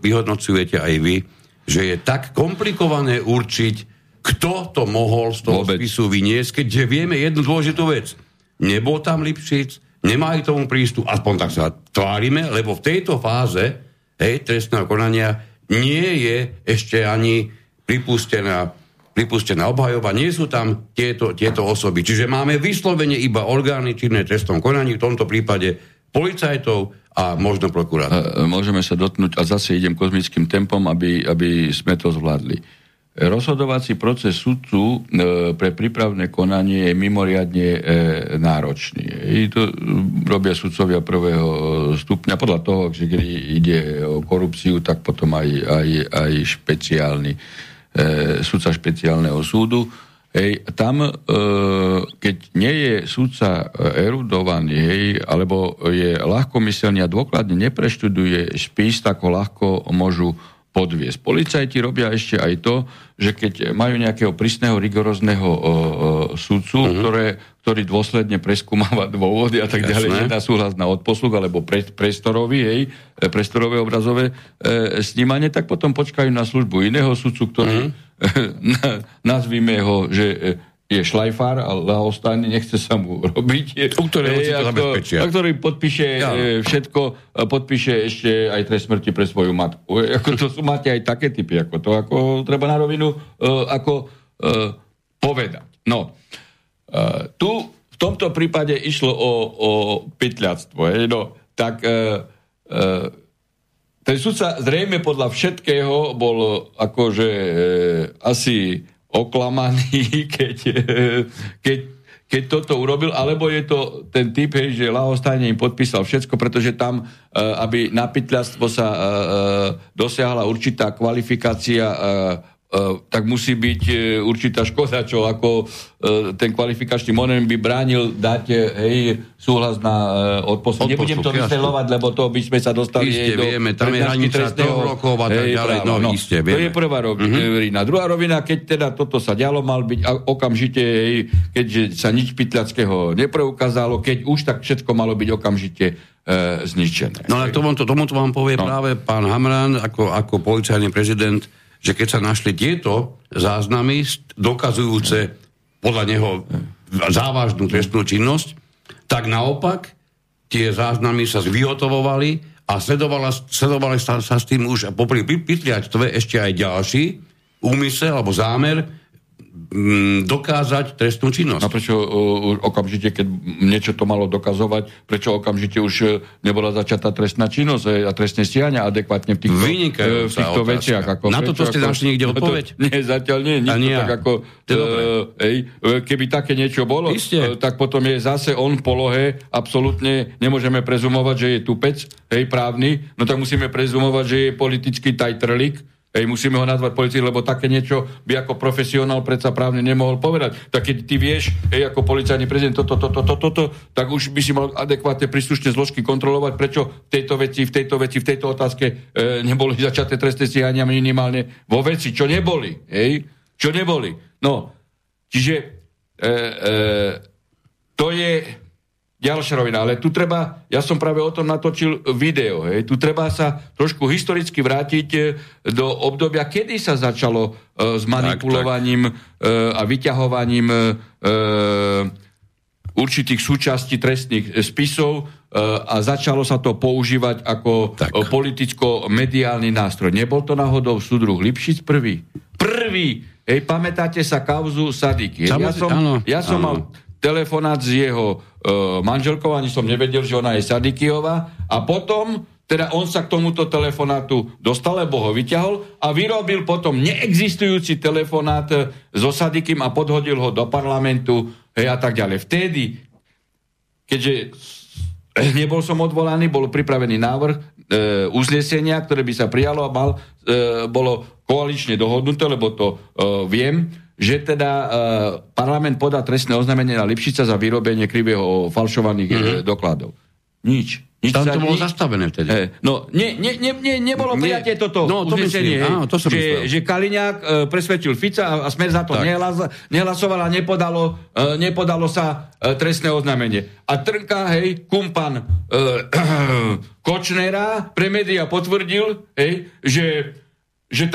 vyhodnocujete aj vy, že je tak komplikované určiť, kto to mohol z toho spisu vyniesť, keďže vieme jednu dôležitú vec. Nebol tam Lipšic, nemá k tomu prístup, aspoň tak sa tvárime, lebo v tejto fáze trestného konania nie je ešte ani pripustená obhajoba, nie sú tam tieto osoby. Čiže máme vyslovene iba orgány činné v trestnom konaní, v tomto prípade policajtov a možno prokurátorov. Môžeme sa dotknúť, a zase idem kozmickým tempom, aby sme to zvládli. Rozhodovací proces sudcu pre prípravné konanie je mimoriadne náročný. I to robia sudcovia prvého stupňa. Podľa toho, keď ide o korupciu, tak potom aj špeciálny sudca špeciálneho súdu. Tam, keď nie je sudca erudovaný, alebo je ľahkomyselný a dôkladne nepreštuduje spis, tak ho ľahko môžu podviesť. Policajti robia ešte aj to, že keď majú nejakého prísneho, rigorózneho sudcu, ktorý dôsledne preskúmava dôvody a tak ďalej, že dá súhlas na odposluch alebo prestorové obrazové snímanie, tak potom počkajú na službu iného sudcu, ktorý, nazvime ho, že je šlajfár a lahostajný, nechce sa mu robiť. Ktorý podpíše všetko, podpíše ešte aj trest smrti pre svoju matku. Máte aj také typy, ako treba na rovinu povedať. No, tu v tomto prípade išlo o pytľactvo. Ten sudca zrejme podľa všetkého bol asi oklamaný, keď toto urobil, alebo je to ten typ, že ľahostajne im podpísal všetko, pretože tam, aby na pytľactvo sa dosiahla určitá kvalifikácia, tak musí byť určitá škoda, čo ten kvalifikačný moment by bránil dať súhlas na odposluch. Nebudem to vysvetľovať, lebo to by sme sa dostali do prednášky trestného. To je prvá rovina. Druhá rovina, keď teda toto sa dialo, mal byť okamžite, keďže sa nič pytľackého nepreukázalo, keď už, tak všetko malo byť okamžite zničené. No ale tomuto vám povie práve pán Hamran, ako policajný prezident, že keď sa našli tieto záznamy dokazujúce podľa neho závažnú trestnú činnosť, tak naopak tie záznamy sa zvyhotovovali a sledovali sa s tým už popri pytliačtve ešte aj ďalší úmysel alebo zámer dokázať trestnú činnosť. A prečo okamžite, keď niečo to malo dokazovať, prečo okamžite už nebola začatá trestná činnosť a trestné stíhanie adekvátne v týchto veciach? Na toto ste našli niekde odpoveď? Nie, zatiaľ nie. Keby také niečo bolo, tak potom je zase on v polohe, absolútne nemôžeme prezumovať, že je tupec, právny, no tak musíme prezumovať, že je politický tajtrlík. Musíme ho nazvať policajt, lebo také niečo by ako profesionál predsa právne nemohol povedať. Tak keď ty vieš, ako policajný prezident toto, tak už by si mal adekvátne príslušné zložky kontrolovať, prečo v tejto otázke neboli začaté trestné stíhania minimálne vo veci, čo neboli. Čo neboli. No, čiže to je ďalšia rovina, ale tu treba, ja som práve o tom natočil video, tu treba sa trošku historicky vrátiť do obdobia, kedy sa začalo s manipulovaním a vyťahovaním určitých súčastí trestných spisov a začalo sa to používať ako politicko-mediálny nástroj. Nebol to náhodou súdruh Lipšic prvý? Pamätáte sa kauzu Sadiky? Ja som mal telefonát s jeho manželkou, ani som nevedel, že ona je Sadikijová. A potom, teda on sa k tomuto telefonátu dostal, lebo ho vyťahol a vyrobil potom neexistujúci telefonát so Sadikim a podhodil ho do parlamentu a tak ďalej. Vtedy, keďže nebol som odvolaný, bol pripravený návrh uznesenia, ktoré by sa prijalo a bolo koalične dohodnuté, lebo to viem, že teda parlament podá trestné oznámenie na Lipšica za vyrobenie krivého falšovaných dokladov. Nič tam to bolo zastavené vtedy. Nebolo prijaté toto uznesenie. Že Kaliňák presvedčil Fica a Smer za to nehlasoval a nepodalo sa trestné oznámenie. A Trnka, kumpan Kočnera pre médiá potvrdil, že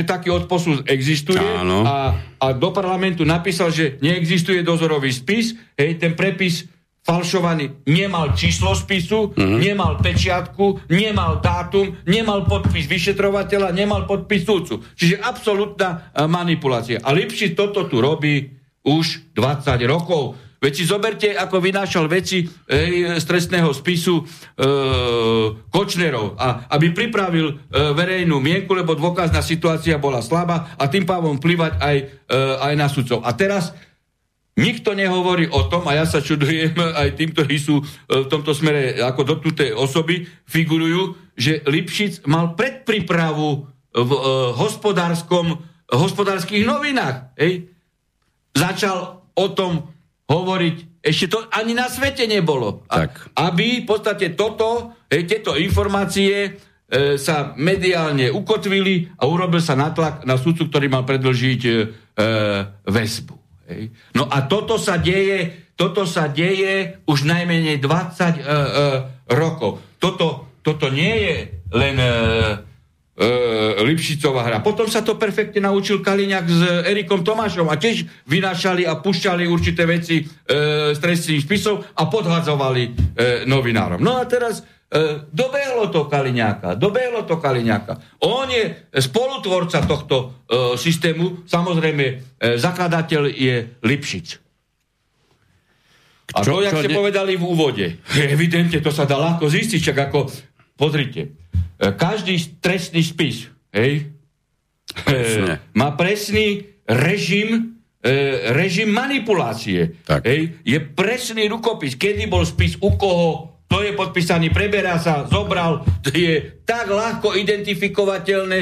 taký odposud existuje a do parlamentu napísal, že neexistuje dozorový spis, ten prepis falšovaný nemal číslo spisu, nemal pečiatku, nemal dátum, nemal podpis vyšetrovateľa, nemal podpis sudcu. Čiže absolútna manipulácia. A Lipšic toto tu robí už 20 rokov. Veď si zoberte, ako vynášal veci z trestného spisu Kočnerov, a aby pripravil verejnú mienku, lebo dôkazná situácia bola slabá a tým pádom vplyvať aj na sudcov. A teraz nikto nehovorí o tom, a ja sa čudujem aj tým, ktorí sú v tomto smere ako dotknuté osoby, figurujú, že Lipšic mal predprípravu v hospodárskych novinách. Hej. Začal o tom hovoriť, ešte to ani na svete nebolo. Tak. Aby v podstate tieto informácie sa mediálne ukotvili a urobil sa natlak na sudcu, ktorý mal predĺžiť väzbu. Hej. No a toto sa deje už najmenej 20 rokov. Toto nie je len Lipšicová hra. Potom sa to perfektne naučil Kaliňák s Erikom Tomášom a tiež vynášali a pušťali určité veci z trestných spisov a podhadzovali novinárom. No a teraz dobehlo to Kaliňáka. On je spolutvorca tohto systému. Samozrejme, zakladateľ je Lipšic. A to, jak ste povedali v úvode, evidentne to sa dá ľahko zistiť, čak ako, pozrite, každý trestný spis má presný režim manipulácie. Je presný rukopis, kedy bol spis u koho, to je podpísaný, preberá sa, zobral, to je tak ľahko identifikovateľné,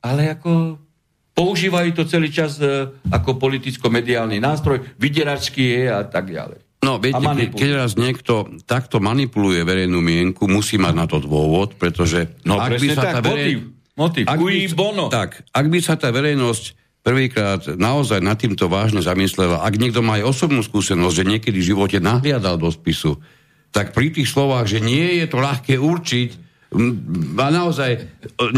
ale ako používajú to celý čas ako politicko-mediálny nástroj, vydieračky je a tak ďalej. No, viete, keď raz niekto takto manipuluje verejnú mienku, musí mať na to dôvod, pretože ak by sa tá verejnosť prvýkrát naozaj nad týmto vážne zamyslela, ak niekto má aj osobnú skúsenosť, že niekedy v živote nahliadal do spisu, tak pri tých slovách, že nie je to ľahké určiť, a naozaj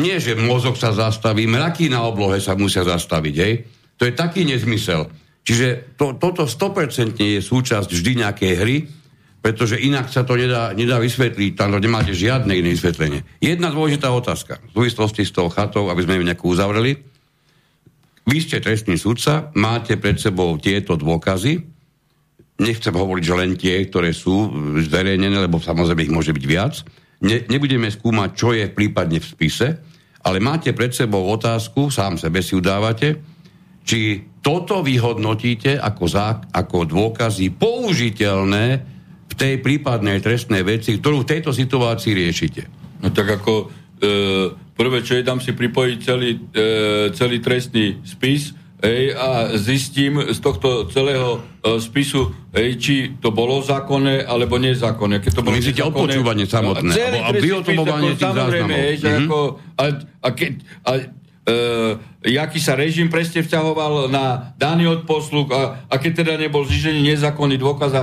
nie, že mozog sa zastaví, mraky na oblohe sa musia zastaviť, hej? To je taký nezmysel. Čiže toto 100% je súčasť vždy nejakej hry, pretože inak sa to nedá vysvetliť, tam nemáte žiadne iné vysvetlenie. Jedna dôležitá otázka, v súvislosti s tou chatou, aby sme ju nejakú uzavreli. Vy ste trestný sudca, máte pred sebou tieto dôkazy, nechcem hovoriť, že len tie, ktoré sú zverejnené, lebo samozrejme ich môže byť viac. Nebudeme skúmať, čo je prípadne v spise, ale máte pred sebou otázku, sám sebe si udávate, či toto vyhodnotíte ako dôkazy použiteľné v tej prípadnej trestnej veci, ktorú v tejto situácii riešite. No tak ako prvé, čo je, dám si pripojiť celý trestný spis, a zistím z tohto celého spisu, či to bolo zákonné, alebo nezákonné. Keď to bolo nezákonné, odpočúvanie samotné, a vyhotovovanie tých záznamov. Jaký sa režim presne vťahoval na daný odposluk a keď teda nebol znižený nezákonný dôkaz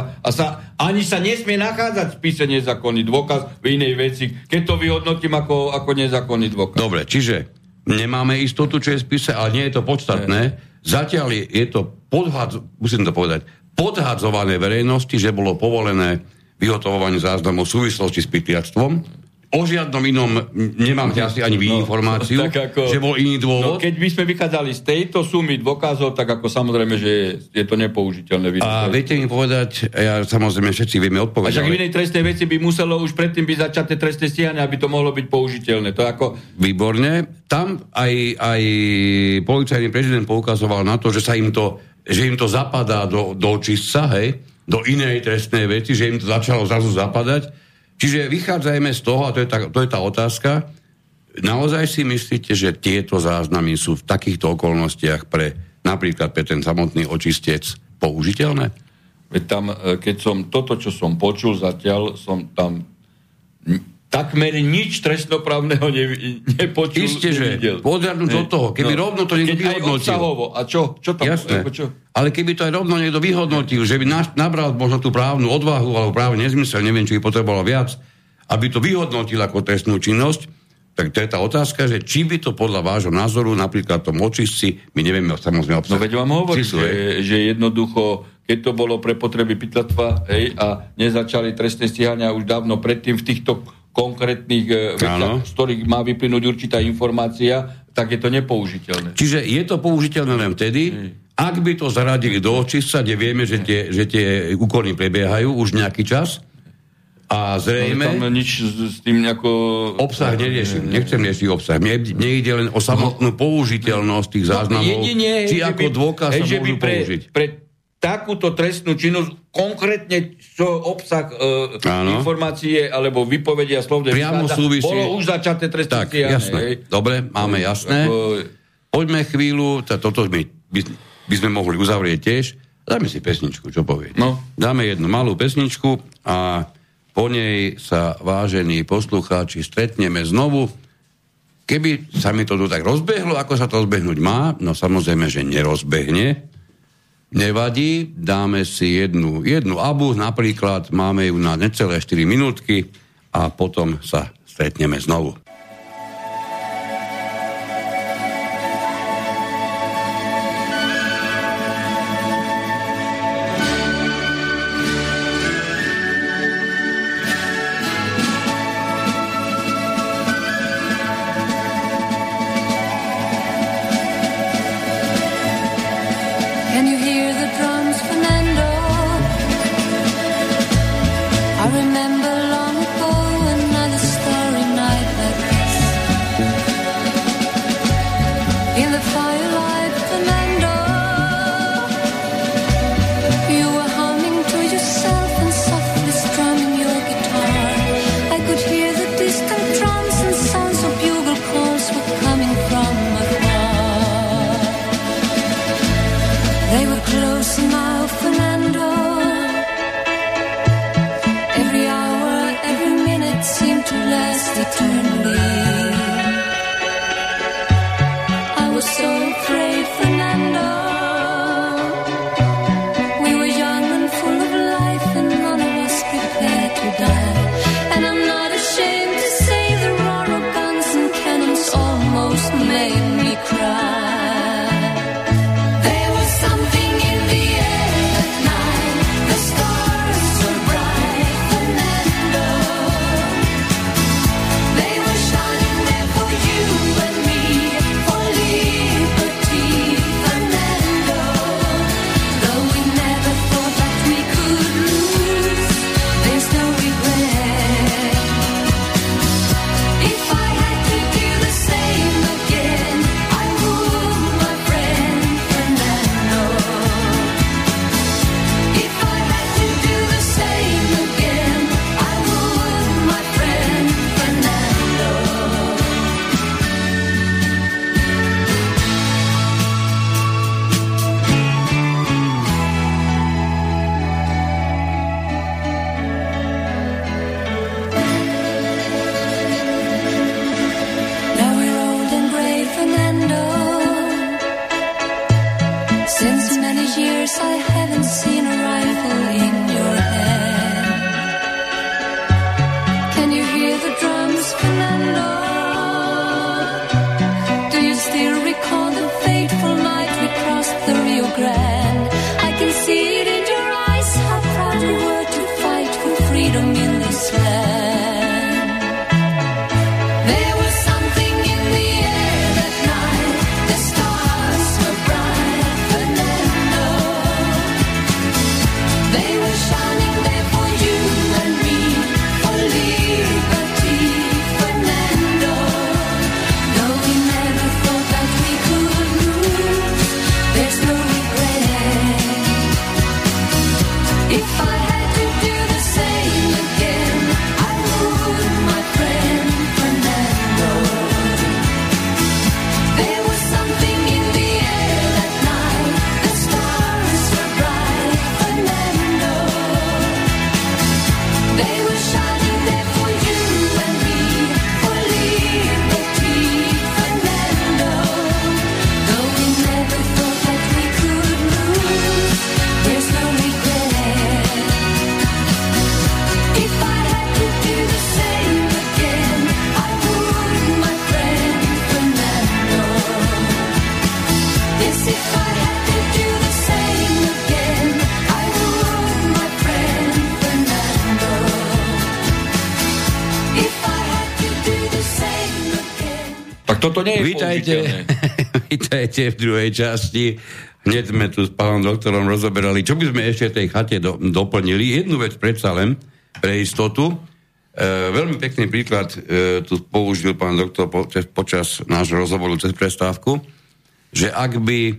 ani sa nesmie nachádzať v spise nezákonný dôkaz v inej veci, keď to vyhodnotím ako nezákonný dôkaz. Dobre, čiže nemáme istotu, čo je v spise, ale nie je to podstatné. Zatiaľ je to podhadzované verejnosti, že bolo povolené vyhotovovanie záznamov v súvislosti s pytliactvom. O žiadnom inom nemám asi ani informáciu, že bol iný dôvod. No, keď by sme vychádzali z tejto sumy dôkazov, tak ako samozrejme, že je to nepoužiteľné. A viete mi povedať, ja samozrejme všetci vieme odpovedať. A však v inej trestnej veci by muselo už predtým byť začaté trestné stíhanie, aby to mohlo byť použiteľné. To ako... Výborne. Tam aj policajný prezident poukazoval na to, že im to zapadá do očistca, hej, do inej trestnej veci, že im to začalo zrazu zapadať. Čiže vychádzajme z toho, a to je tá otázka, naozaj si myslíte, že tieto záznamy sú v takýchto okolnostiach napríklad pre ten samotný očistec použiteľné? Tam, keď som toto, čo som počul zatiaľ, som tam takmer nič trestnoprávneho nepočul. Isté, že odhľadnúť od toho, keby rovno to niekto vyhodnotil. A čo tam? Jasné, ale keby to aj rovno niekto vyhodnotil, že by nabral možno tú právnu odvahu alebo právny nezmysel, neviem, či by potreboval viac, aby to vyhodnotil ako trestnú činnosť, tak to je tá otázka, že či by to podľa vášho názoru, napríklad tom očistci, my nevieme samozrejme obsah. No veď vám hovorím, že jednoducho, keď to bolo pre potreby pytlatva a nezačali trestné stíhania už dávno predtým v týchto konkrétnych veciach, z ktorých má vyplynúť určitá informácia, tak je to nepoužiteľné. Čiže je to použiteľné len vtedy, Ak by to zaradili do očistca, kde vieme, že tie úkony prebiehajú už nejaký čas a zrejme... No, tam nič s tým nejako... Obsah neriešim, nechcem riešiť obsah. Mne ide len o samotnú použiteľnosť tých záznamov, jedine, či ako dôkaz sa môžu použiť. Pre takúto trestnú činnosť konkrétne čo obsah informácie alebo vypovedia slovne priamo súvisí. Bolo už začaté trestné stíhanie. Jasné. Dobre, máme jasné. Poďme chvíľu, toto by sme mohli uzavrieť tiež. Dáme si pesničku, čo poviete? No. Dáme jednu malú pesničku a po nej sa, vážení poslucháči, stretneme znovu. Keby sa mi to tu tak rozbehlo, ako sa to rozbehnúť má, no samozrejme, že nerozbehne. Nevadí, dáme si jednu abu, napríklad máme ju na necelé 4 minútky a potom sa stretneme znovu. Vítajte, vítajte v druhej časti. Hneď sme tu s pánom doktorom rozoberali, čo by sme ešte v tej chate doplnili. Jednu vec predsa len pre istotu. Veľmi pekný príklad tu použil pán doktor počas nášho rozhovoru cez prestávku, že ak by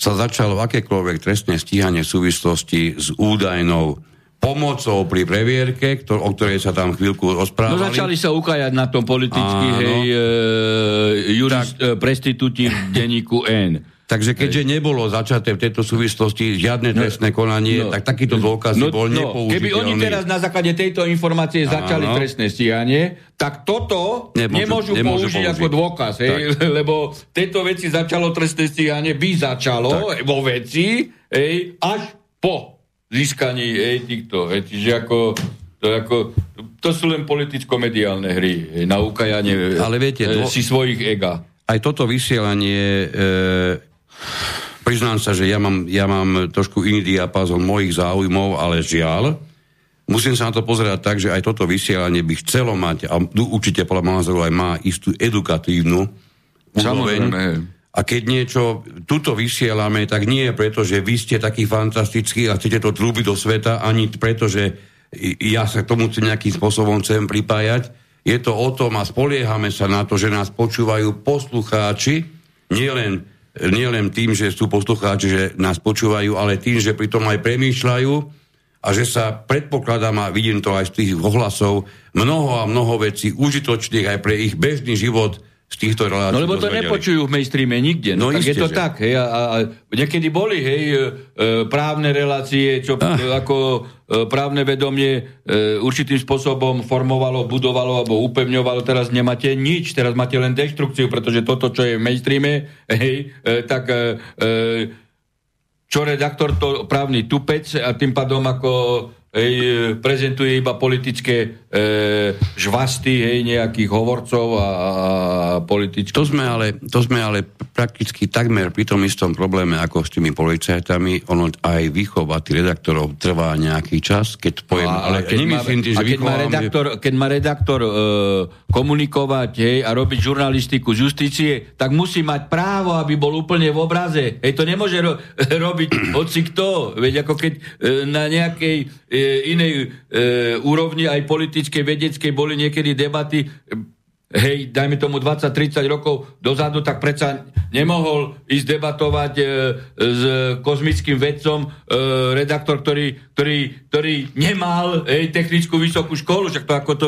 sa začalo akékoľvek trestné stíhanie v súvislosti s údajnou pomocou pri previerke, o ktorej sa tam chvíľku rozprávali. No začali sa ukájať na tom politicky, prestitúti v denníku N. Takže keďže nebolo začaté v tejto súvislosti žiadne trestné konanie, tak takýto dôkaz bol nepoužiteľný. Keby oni teraz na základe tejto informácie začali trestné stíhanie, tak toto nemôžu použiť ako dôkaz. Hej, lebo tejto veci začalo trestné stíhanie, by začalo tak. Vo veci až po získaní týchto. Čiže to sú len politicko-mediálne hry na ukajanie si svojich ega. Aj toto vysielanie... priznám sa, že ja mám trošku iný diapazon mojich záujmov, ale žiaľ, musím sa na to pozerať tak, že aj toto vysielanie by chcelo mať, a určite podľa môjho názoru aj má istú edukatívnu úroveň. A keď niečo tuto vysielame, tak nie preto, že vy ste takí fantastickí a chcete to trúbiť do sveta, ani preto, že ja sa k tomu nejakým spôsobom chcem pripájať. Je to o tom a spoliehame sa na to, že nás počúvajú poslucháči, nielen tým, že sú poslucháči, že nás počúvajú, ale tým, že pritom aj premýšľajú a že sa predpokladám, a vidím to aj z tých ohlasov, mnoho a mnoho vecí užitočných aj pre ich bežný život z týchto relácií. No lebo to nepočujú v mainstreame nikde. No tak je to tak. Hej, a niekedy boli právne relácie, čo ako právne vedomie určitým spôsobom formovalo, budovalo alebo upevňovalo. Teraz nemáte nič. Teraz máte len deštrukciu, pretože toto, čo je v mainstreame, čo redaktor, to právny tupec a tým pádom ako... prezentuje iba politické žvasty nejakých hovorcov a politických. To sme ale prakticky takmer pri tom istom probléme ako s tými policajtami. Ono aj vychovať redaktorov trvá nejaký čas, keď pojem... Ale keď má redaktor komunikovať a robiť žurnalistiku z justície, tak musí mať právo, aby bol úplne v obraze. To nemôže robiť hoci kto. Veď ako keď na nejakej inej úrovni aj politickej, vedeckej boli niekedy debaty, dajme tomu 20-30 rokov dozadu, tak predsa nemohol ísť debatovať s kozmickým vedcom redaktor, ktorý nemal technickú vysokú školu, však to ako to...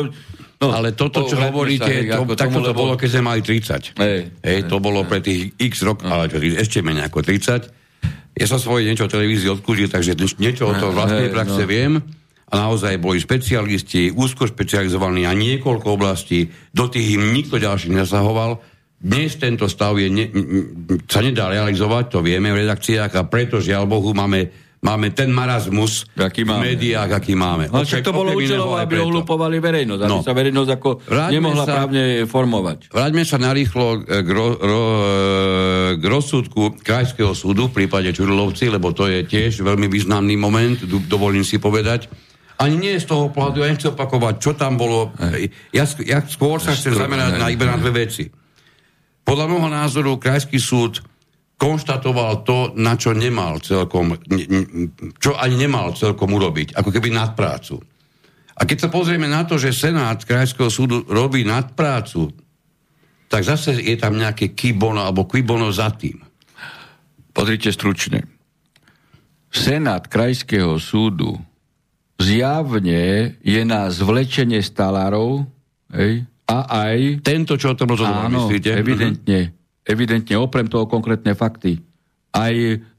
No, ale toto, čo hovoríte, takto to bolo, keď sme mali 30. To bolo pre tých x rokov, ale ešte menej ako 30. Ja som svoje niečo o televízii odkúžil, takže niečo o to vlastnej praxe viem. A naozaj boli špecialisti, úzko špecializovaní na niekoľko oblastí, do tých im nikto ďalší nezasahoval. Dnes tento stav sa nedá realizovať, to vieme v redakciách, a preto, žiaľ Bohu, máme ten marazmus v médiách, aký máme. No, však to bolo účelovo, aby ohlupovali verejnosť, aby sa verejnosť ako nemohla právne formovať. Vráťme sa narýchlo k rozsudku Krajského súdu v prípade Čurilovci, lebo to je tiež veľmi významný moment, dovolím si povedať. Ani nie z toho pohľadu, ja nechcem opakovať, čo tam bolo. Ja skôr sa chcem zamerať na dve veci. Podľa môjho názoru Krajský súd konštatoval to, na čo nemal celkom urobiť, ako keby nadprácu. A keď sa pozrieme na to, že Senát Krajského súdu robí nadprácu, tak zase je tam nejaké quibono za tým. Pozrite stručne. Senát Krajského súdu zjavne je na zvlečenie stalárov a aj... Tento, čo o tom rozhodoval, myslíte? Áno, evidentne oprem toho konkrétne fakty. Aj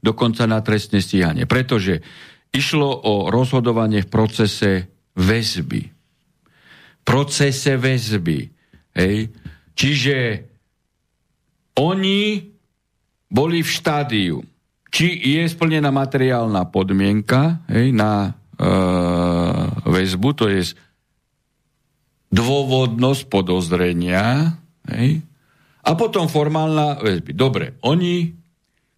dokonca na trestné stíhanie. Pretože išlo o rozhodovanie v procese väzby. Čiže oni boli v štádiu, či je splnená materiálna podmienka na väzbu, to je dôvodnosť podozrenia, a potom formálna väzby. Dobre, oni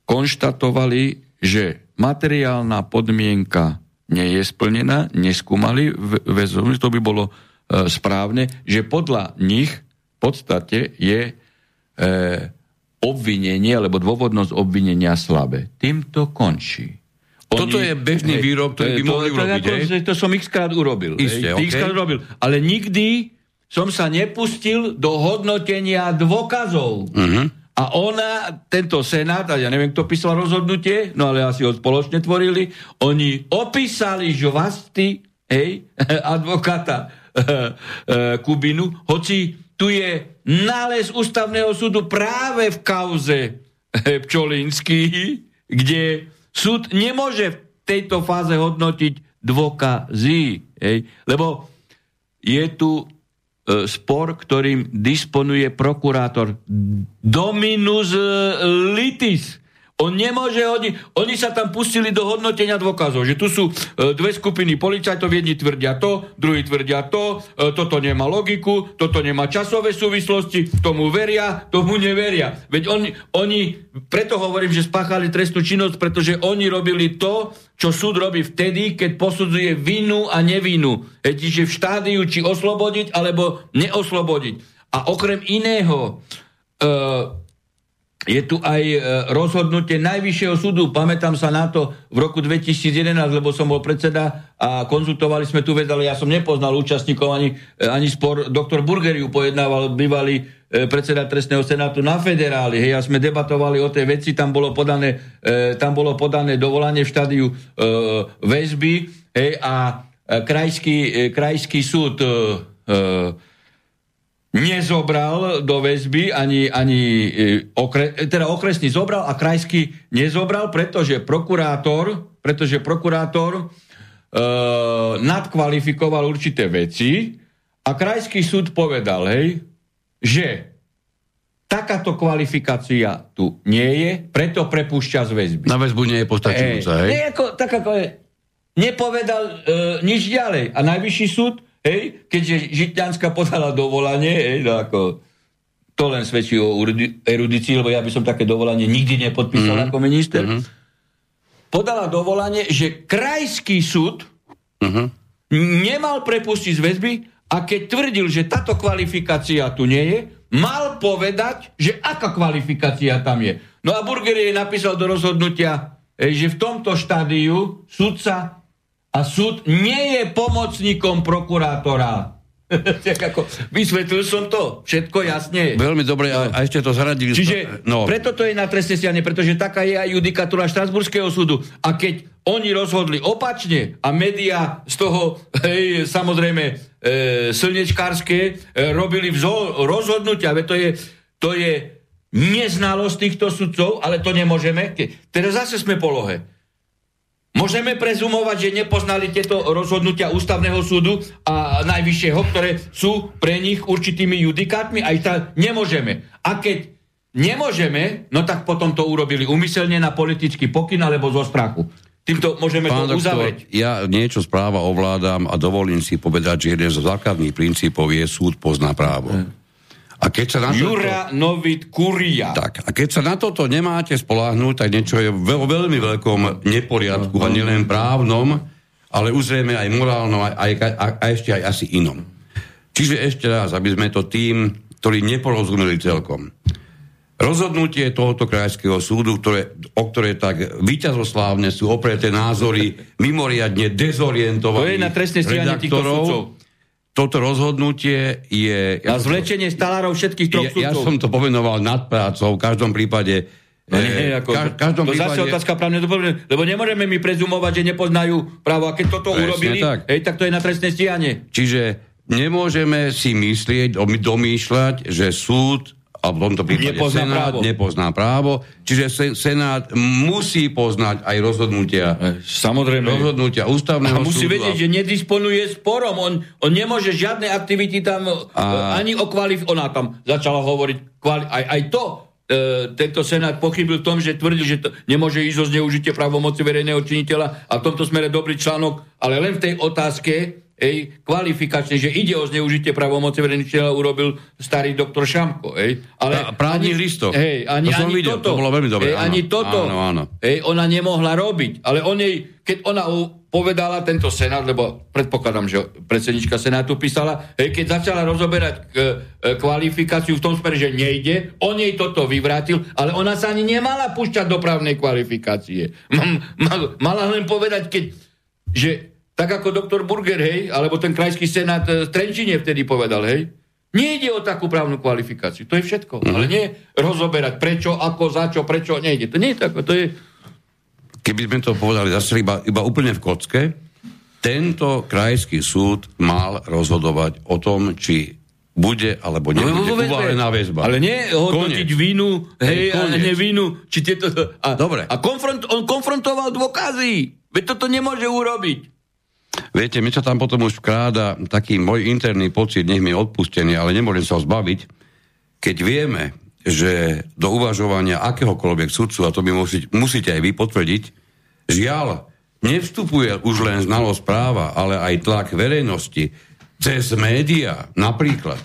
konštatovali, že materiálna podmienka nie je splnená, neskúmali väzbu, to by bolo správne, že podľa nich v podstate je obvinenie, alebo dôvodnosť obvinenia slabé. Týmto končí. Toto je bežný výrok, ktorý by mohli urobiť. To som x-krát urobil. Isté, x-krát urobil. Ale nikdy som sa nepustil do hodnotenia dôkazov. A ona, tento senát, a ja neviem, kto písal rozhodnutie, no ale asi ho spoločne tvorili, oni opísali žvasty, advokáta Kubinu, hoci tu je nález ústavného súdu práve v kauze Pčolínsky, kde súd nemôže v tejto fáze hodnotiť dôkazy. Lebo je tu spor, ktorým disponuje prokurátor dominus litis. On nemôže hodiť. Oni sa tam pustili do hodnotenia dôkazov, že tu sú dve skupiny policajtov, jedni tvrdia to, druhí tvrdia to, toto nemá logiku, toto nemá časové súvislosti, tomu veria, tomu neveria. Veď oni preto hovorím, že spáchali trestnú činnosť, pretože oni robili to, čo súd robí vtedy, keď posudzuje vinu a nevinu. Čiže v štádiu, či oslobodiť, alebo neoslobodiť. A okrem iného, je tu aj rozhodnutie Najvyššieho súdu. Pamätám sa na to v roku 2011, lebo som bol predseda a konzultovali sme tu vec, ale ja som nepoznal účastníkov ani spor. Doktor Burgeriu pojednával bývalý predseda trestného senátu na federáli. Hej, a sme debatovali o tej veci, tam bolo podané dovolanie v štádiu väzby, hej, a krajský súd nezobral do väzby, ani okresný zobral a krajský nezobral, pretože prokurátor nadkvalifikoval určité veci a krajský súd povedal, že takáto kvalifikácia tu nie je, preto prepúšťa z väzby. Na väzbu nie je postačujúca, hej? Nepovedal nič ďalej. A najvyšší súd, keďže Žiťanská podala dovolanie, to len svedčí o erudícii, lebo ja by som také dovolanie nikdy nepodpísal ako minister. Podala dovolanie, že krajský súd nemal prepustiť z väzby a keď tvrdil, že táto kvalifikácia tu nie je, mal povedať, že aká kvalifikácia tam je. No a Burger napísal do rozhodnutia, že v tomto štádiu súdca a súd nie je pomocníkom prokurátora. Vysvetlil som to. Všetko jasne. Veľmi dobre, a ešte to zradili. Čiže preto to je na trestnej strane, pretože taká je aj judikatúra Štrasburského súdu. A keď oni rozhodli opačne a médiá z toho, samozrejme, slnečkárske, robili rozhodnutia, to je neznalosť týchto sudcov, ale to nemôžeme. Teraz zase sme v polohe. Môžeme prezumovať, že nepoznali tieto rozhodnutia Ústavného súdu a Najvyššieho, ktoré sú pre nich určitými judikátmi, aj tak nemôžeme. A keď nemôžeme, no tak potom to urobili úmyselne na politický pokyn alebo zo strachu. Týmto môžeme to uzavrieť. Ja niečo správa ovládam a dovolím si povedať, že jeden z základných princípov je súd pozná právo. A keď sa na Jura toto, novit curia. Tak, a keď sa na toto nemáte spoľahnúť, tak niečo je vo veľmi veľkom neporiadku, a nielen právnom, ale uzrejme aj morálnom, a ešte aj asi inom. Čiže ešte raz, aby sme to tým, ktorí neporozumeli celkom. Rozhodnutie tohoto krajského súdu, o ktoré tak víťazoslávne sú opreté názory mimoriadne dezorientovaných redaktorov. Toto rozhodnutie je... Na zvlečenie stalárov všetkých troch súdcov. Ja som to pomenoval nadprácou, v každom prípade... Zase otázka právne, lebo nemôžeme mi prezumovať, že nepoznajú právo. A keď toto urobili, tak to je na trestné stíhanie. Čiže nemôžeme si myslieť, domýšľať, že súd, a v tomto prípade Senát nepozná právo. Čiže Senát musí poznať aj rozhodnutia Ústavného súdu. A musí vedieť, že nedisponuje sporom. On nemôže žiadne aktivity tam ani o kvalifikácii. Ona tam začala hovoriť tento Senát pochybil v tom, že tvrdil, že to nemôže ísť o zneužitie právomoci verejného činiteľa a v tomto smere dobrý článok, ale len v tej otázke kvalifikačne, že ide o zneužitie právomoci verejného činiteľa, urobil starý doktor Šamko. Právny listok. To som videl, to bolo veľmi dobre. Ona nemohla robiť, ale on jej, keď ona povedala tento senát, lebo predpokladám, že predsednička senátu písala, hej, keď začala rozoberať kvalifikáciu v tom smere, že nejde, on jej toto vyvrátil, ale ona sa ani nemala púšťať do právnej kvalifikácie. Mala len povedať, že tak ako doktor Burger, hej, alebo ten krajský senát v Trenčine vtedy povedal, hej, nejde o takú právnu kvalifikáciu, to je všetko. Ale nie rozoberať prečo, ako, za čo, prečo, nejde. To nie je tak, to je... Keby sme to povedali zase iba úplne v kocke, tento krajský súd mal rozhodovať o tom, či bude alebo nebude uvalená väzba. Ale nie hodnotiť vinu, hej, a nevinu. Či tieto, on konfrontoval dôkazy. Veď toto nemôže urobiť. Viete, mi sa tam potom už vkráda taký môj interný pocit, nech mi je odpustený, ale nemôžem sa ho zbaviť, keď vieme, že do uvažovania akéhokoľvek sudcu, a to by musíte aj vy potvrdiť, žiaľ, nevstupuje už len znalosť práva, ale aj tlak verejnosti cez médiá napríklad.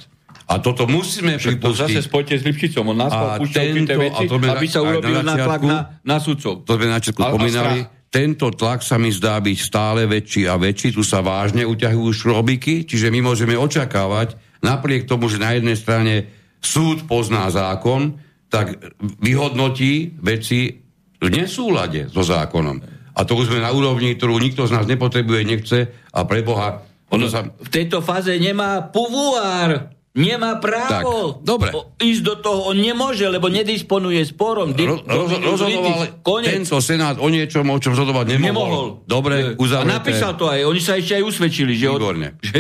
A toto musíme pripustiť. Zase spojte s Lipšicom, on nás púšťal určité veci, aby sa urobil nátlak na sudcov. To sme na začiatku spomínali. Tento tlak sa mi zdá byť stále väčší a väčší. Tu sa vážne uťahujú šrobiky, čiže my môžeme očakávať, napriek tomu, že na jednej strane súd pozná zákon, tak vyhodnotí veci v nesúlade so zákonom. A to už sme na úrovni, ktorú nikto z nás nepotrebuje, nechce a preboha... V tejto fáze nemá pouvoir, nemá právo ísť do toho. On nemôže, lebo nedisponuje sporom. Rozhodoval tento senát o niečom, o čom rozhodovať nemohol. Dobre, uzavrete. A napísal to aj. Oni sa ešte aj usvedčili. Že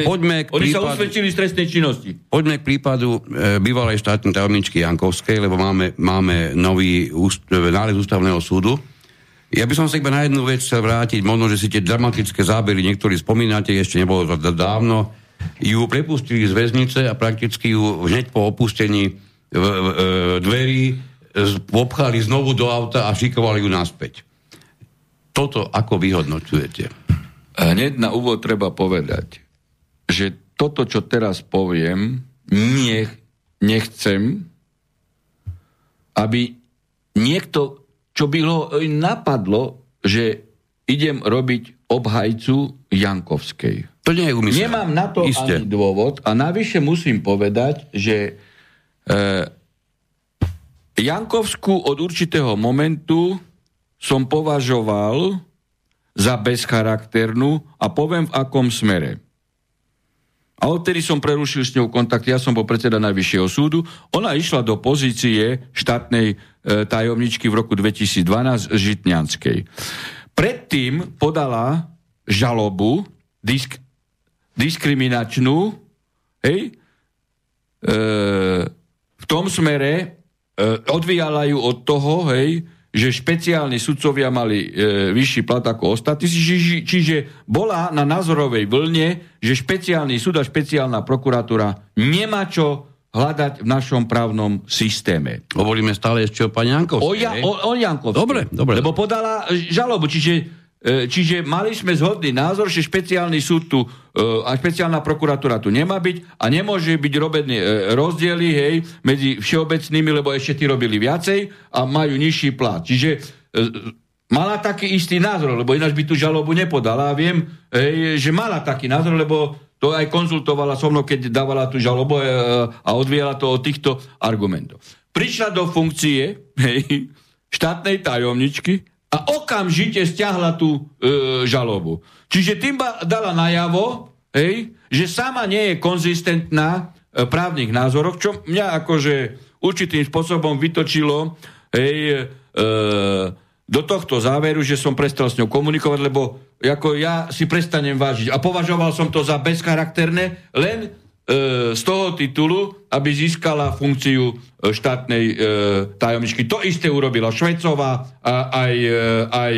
oni sa usvedčili z trestnej činnosti. Poďme k prípadu bývalej štátnej tajomničky Jankovskej, lebo máme nový nález ústavného súdu. Ja by som sa iba na jednu vec chcel vrátiť, možno, že si tie dramatické zábery niektorí spomínate, ešte nebolo to dávno, ju prepustili z väznice a prakticky ju hneď po opustení dverí obchali znovu do auta a šikovali ju naspäť. Toto ako vyhodnocujete? Hneď na úvod treba povedať, že toto, čo teraz poviem, nechcem, aby niekto... čo by ho napadlo, že idem robiť obhajcu Jankovskej. To nie je úmysel. Nemám na to ani dôvod a navyše musím povedať, že Jankovsku od určitého momentu som považoval za bezcharakternú a poviem v akom smere. A odtedy som prerušil s ňou kontakt, ja som bol predseda Najvyššieho súdu, ona išla do pozície štátnej tajomničky v roku 2012 Žitňanskej. Predtým podala žalobu diskriminačnú, hej, v tom smere odvíjala ju od toho, hej, že špeciálni sudcovia mali vyšší plat ako ostatní, čiže bola na názorovej vlne, že špeciálny súd a špeciálna prokuratúra nemá čo hľadať v našom právnom systéme. Hovoríme stále ešte o pani Jankovskej. O Jankovskej. Dobre. Lebo podala žalobu, čiže mali sme zhodný názor, že špeciálny súd tu a špeciálna prokuratúra tu nemá byť a nemôže byť robené rozdiely, hej, medzi všeobecnými, lebo ešte tí robili viacej a majú nižší plat. Čiže mala taký istý názor, lebo ináč by tú žalobu nepodala. Viem, hej, že mala taký názor, lebo to aj konzultovala so mnou, keď dávala tú žalobu a odvíjala to od týchto argumentov. Prišla do funkcie, hej, štátnej tajomničky a okamžite stiahla tú žalobu. Čiže tým dala najavo, hej, že sama nie je konzistentná v právnych názoroch, čo mňa akože určitým spôsobom vytočilo, hej, do tohto záveru, že som prestal s ňou komunikovať, lebo ako ja si prestanem vážiť. A považoval som to za bezcharakterné, len z toho titulu, aby získala funkciu štátnej tajomničky. To isté urobila Švecová a aj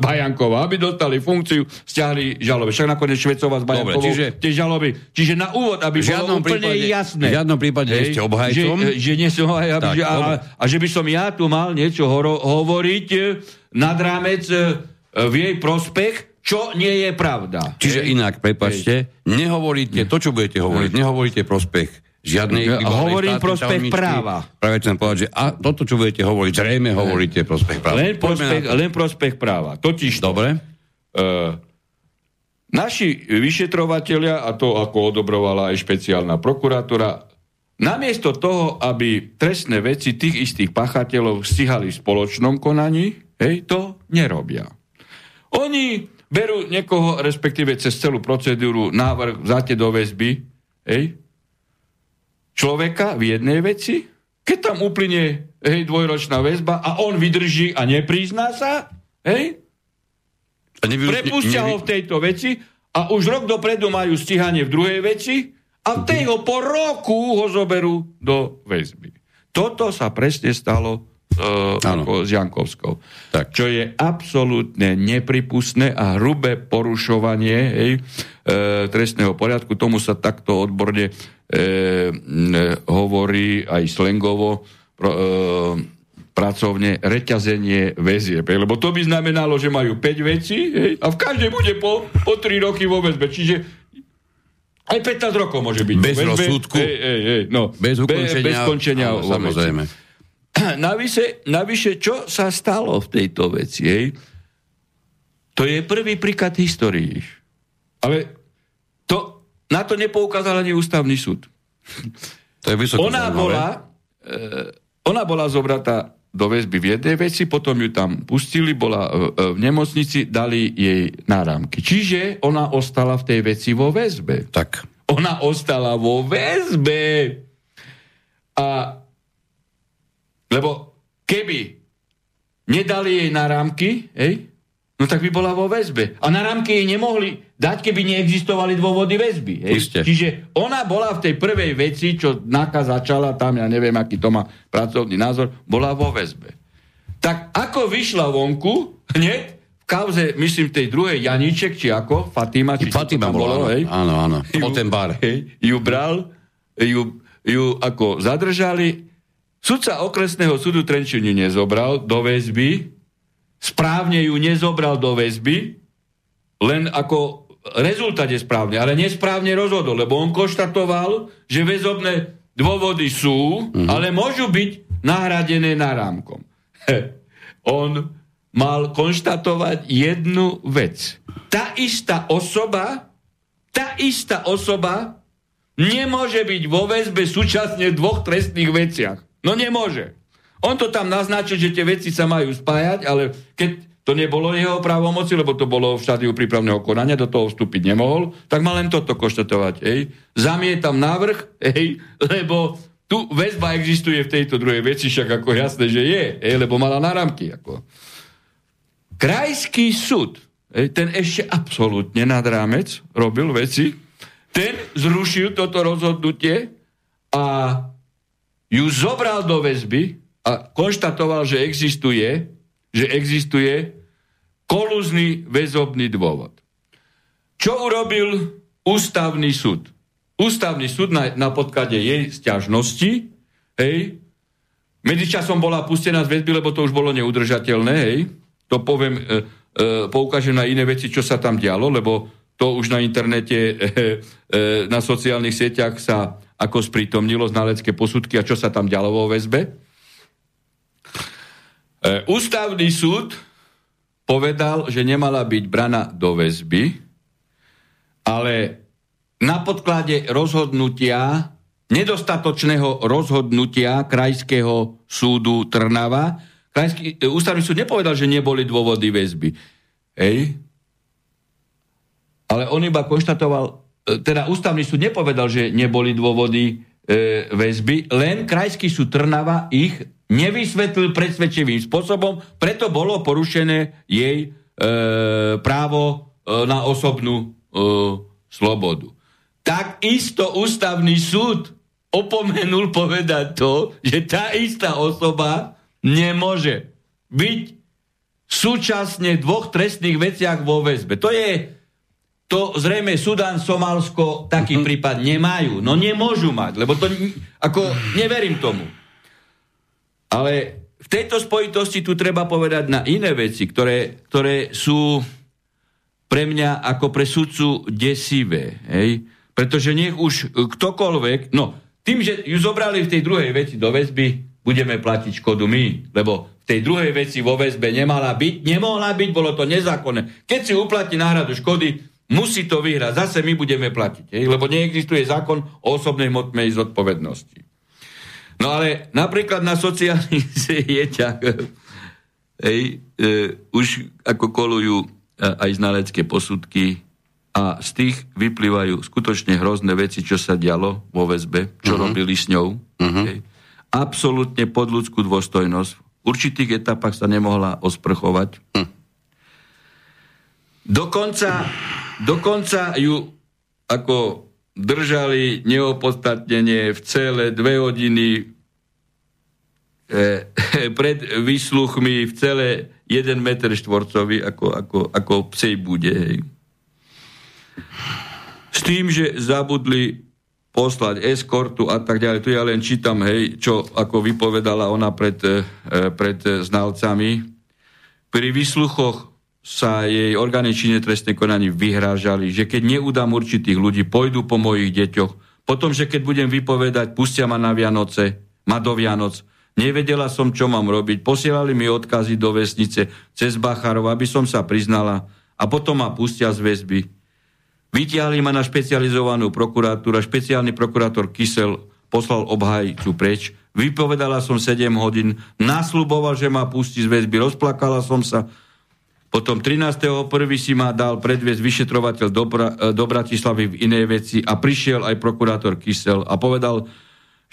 Bajanková. Aby dostali funkciu, stiahli žaloby. Však nakoniec Švecová s Bajankovou tie žaloby. Čiže na úvod, aby bolo úplne jasné. V žiadnom prípade ešte obhajcom. Že nie som, a že by som ja tu mal niečo hovoriť nad rámec v jej prospech, čo nie je pravda. Čiže inak, prepáčte, nehovoríte to, čo budete hovoriť, nehovoríte prospech žiadnej... Hovorím prospech práva. Práve chcem povedať, že toto, čo budete hovoriť, zrejme hovoríte prospech práva. Len prospech práva. Totiž... Dobre. Naši vyšetrovatelia, a to ako odobrovala aj špeciálna prokuratúra, namiesto toho, aby trestné veci tých istých pachateľov stíhali v spoločnom konaní, hej, to nerobia. Oni berú niekoho, respektíve cez celú procedúru, návrh vzatie do väzby, hej, človeka v jednej veci, keď tam uplynie, hej, dvojročná väzba a on vydrží a neprizná sa, hej, prepustia ho v tejto veci a už rok dopredu majú stíhanie v druhej veci a v tej ho po roku ho zoberú do väzby. Toto sa presne stalo s Jankovskou. Tak. Čo je absolútne nepripustné a hrubé porušovanie trestného poriadku. Tomu sa takto odborne hovorí aj slengovo pracovne reťazenie väzieb. Lebo to by znamenalo, že majú 5 vecí a v každej bude po 3 roky vo väzbe. Čiže aj 15 rokov môže byť. Bez rozsudku. Bez končenia vo väzbe. Navyše, čo sa stalo v tejto veci? Hej? To je prvý príklad histórii. Ale to, na to nepoukázal ani ústavný súd. To je vysoké zaujímavé. Ona bola zobratá do väzby v jednej veci, potom ju tam pustili, bola v nemocnici, dali jej náramky. Čiže ona ostala v tej veci vo väzbe. Tak. Ona ostala vo väzbe. Lebo keby nedali jej náramky, no tak by bola vo väzbe. A náramky jej nemohli dať, keby neexistovali dôvody väzby. Čiže ona bola v tej prvej veci, čo náka začala, tam ja neviem, aký to má pracovný názor, bola vo väzbe. Tak ako vyšla vonku, hneď v kauze, myslím, tej druhej Janíček, či ako, Fatima, či Fatima to bolo, hej? Áno, po ten bar. Ju bral, ju ako zadržali, sudca okresného súdu Trenčínu nezobral do väzby, správne ju nezobral do väzby, len ako rezultát je správne, ale nesprávne rozhodol, lebo on konštatoval, že väzobné dôvody sú, ale môžu byť nahradené náramkom. On mal konštatovať jednu vec. Tá istá osoba nemôže byť vo väzbe súčasne v dvoch trestných veciach. No nemôže. On to tam naznačil, že tie veci sa majú spájať, ale keď to nebolo jeho právomoci, lebo to bolo v štádiu prípravného konania, do toho vstúpiť nemohol, tak mal len toto konštatovať. Zamietam návrh, lebo tu väzba existuje v tejto druhej veci, však ako jasné, že je, lebo mala náramky. Krajský súd, ten ešte absolútne nad rámec robil veci, ten zrušil toto rozhodnutie a ju zobral do väzby a konštatoval, že existuje kolúzny väzobný dôvod. Čo urobil ústavný súd? Ústavný súd na podklade jej sťažnosti, medzičasom bola pustená z väzby, lebo to už bolo neudržateľné, to poviem, poukážem na iné veci, čo sa tam dialo, lebo to už na internete, na sociálnych sieťach sa ako sprítomnilo znalecké posudky a čo sa tam ďalo vo väzbe. Ústavný súd povedal, že nemala byť braná do väzby, ale na podklade nedostatočného rozhodnutia Krajského súdu Trnava, ústavný súd nepovedal, že neboli dôvody väzby. Ale on iba konštatoval, teda ústavný súd nepovedal, že neboli dôvody väzby, len Krajský súd Trnava ich nevysvetlil presvedčivým spôsobom, preto bolo porušené jej právo na osobnú slobodu. Takisto ústavný súd opomenul povedať to, že tá istá osoba nemôže byť súčasne v dvoch trestných veciach vo väzbe. To zrejme Sudán, Somálsko taký prípad nemajú. No nemôžu mať, lebo to neverím tomu. Ale v tejto spojitosti tu treba povedať na iné veci, ktoré sú pre mňa ako pre sudcu desivé. Pretože nech už ktokoľvek, tým, že ju zobrali v tej druhej veci do väzby, budeme platiť škodu my, lebo v tej druhej veci vo väzbe nemohla byť, bolo to nezákonné. Keď si uplatí náhradu škody, musí to vyhrať, zase my budeme platiť, lebo neexistuje zákon o osobnej hmotnej zodpovednosti. No ale napríklad na sociálnych sieťach už ako kolujú aj znalecké posudky a z tých vyplývajú skutočne hrozné veci, čo sa dialo vo väzbe, čo robili s ňou. Absolútne podľudskú dôstojnosť. V určitých etapách sa nemohla osprchovať. Dokonca ju ako držali neopodstatnenie v celé 2 hodiny pred výsluchmi v celé 1 meter štvorcový ako psej bude. Hej. S tým, že zabudli poslať eskortu a tak ďalej. Tu ja len čítam, hej, čo ako vypovedala ona pred znalcami. Pri výsluchoch sa jej orgány činné trestné konanie vyhrážali, že keď neudám určitých ľudí, pôjdu po mojich deťoch. Potom, že keď budem vypovedať, pustia ma na Vianoce, ma do Vianoc. Nevedela som, čo mám robiť. Posielali mi odkazy do väznice cez Bacharov, aby som sa priznala. A potom ma pustia z väzby. Vytiahli ma na špecializovanú prokuratúru, špeciálny prokurátor Kysel poslal obhajcu preč. Vypovedala som 7 hodín, nasľuboval, že ma pustí z väzby, rozplakala som sa. Potom 13.1. si ma dal predviesť vyšetrovateľ do Bratislavy v inej veci a prišiel aj prokurátor Kysel a povedal,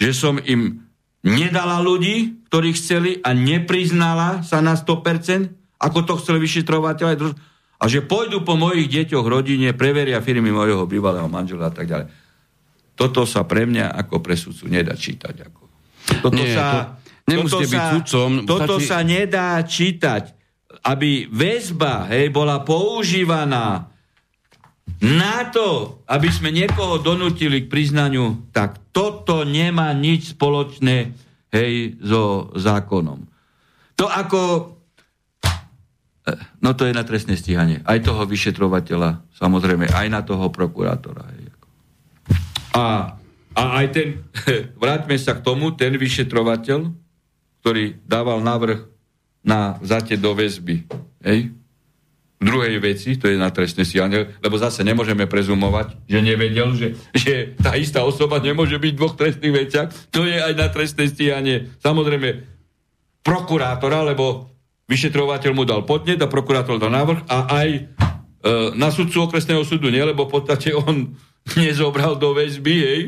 že som im nedala ľudí, ktorých chceli a nepriznala sa na 100%, ako to chcel vyšetrovateľ aj a že pôjdu po mojich deťoch, rodine, preveria firmy mojho bývalého manžela a tak ďalej. Toto sa pre mňa ako pre sudcu nedá čítať. Ako. Toto sa nedá čítať, aby väzba, hej, bola používaná na to, aby sme niekoho donútili k priznaniu, tak toto nemá nič spoločné, hej, so zákonom. To ako... No to je na trestné stíhanie. Aj toho vyšetrovateľa, samozrejme, aj na toho prokurátora. A aj ten, vráťme sa k tomu, ten vyšetrovateľ, ktorý dával návrh na vzatie do väzby. Hej? V druhej veci, to je na trestné stíhanie, lebo zase nemôžeme prezumovať, že nevedel, že tá istá osoba nemôže byť v 2 trestných veciach. To je aj na trestné stíhanie. Samozrejme, prokurátora, lebo vyšetrovateľ mu dal podnet a prokurátor dal návrh a aj na sudcu okresného súdu nie, lebo v podstate on nezobral do väzby, hej,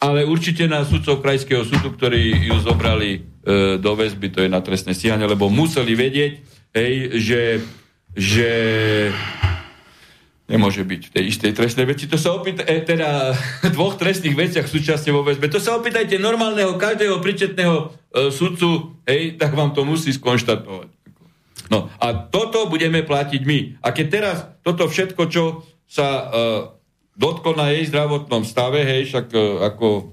ale určite na sudcov krajského súdu, ktorí ju zobrali do väzby, to je na trestné stíhanie, lebo museli vedieť, hej, že nemôže byť v tej istej trestnej veci. To sa teda v 2 trestných veciach súčasne vo väzbe. To sa opýtajte normálneho, každého príčetného sudcu, hej, tak vám to musí skonštatovať. No a toto budeme platiť my. A keď teraz toto všetko, čo sa dotklo na jej zdravotnom stave, hej, však ako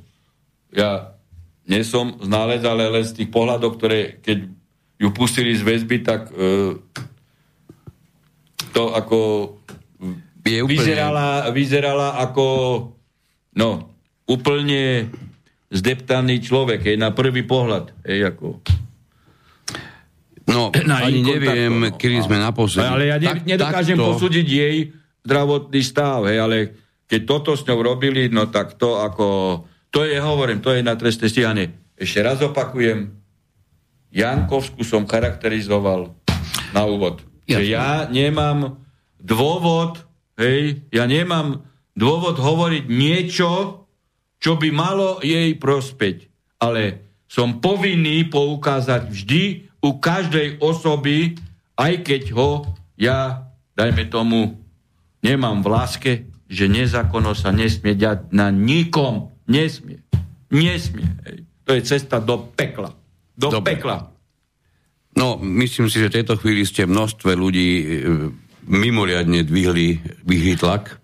ja nie som znalec, ale len z tých pohľadov, ktoré keď ju pustili z väzby, tak to ako vyzerala ako úplne zdeptaný človek, hej, na prvý pohľad, hej, ako... No, ani neviem, kedy sme naposledy. Ale ja nedokážem posúdiť jej zdravotný stav, hej, ale keď toto s ňou robili, no tak to ako... To je, hovorím, to je na trestné stíhanie. Ešte raz opakujem, Jankovsku som charakterizoval na úvod. Že ja nemám dôvod, hej, ja nemám dôvod hovoriť niečo, čo by malo jej prospeť. Ale som povinný poukázať vždy u každej osoby, aj keď ho ja, dajme tomu, nemám v láske, že nezákonno sa nesmie diať na nikom. Nesmie. Nesmie. Hej. To je cesta do pekla. Pekla. No, myslím si, že v tejto chvíli ste množstve ľudí mimoriadne dvihli tlak,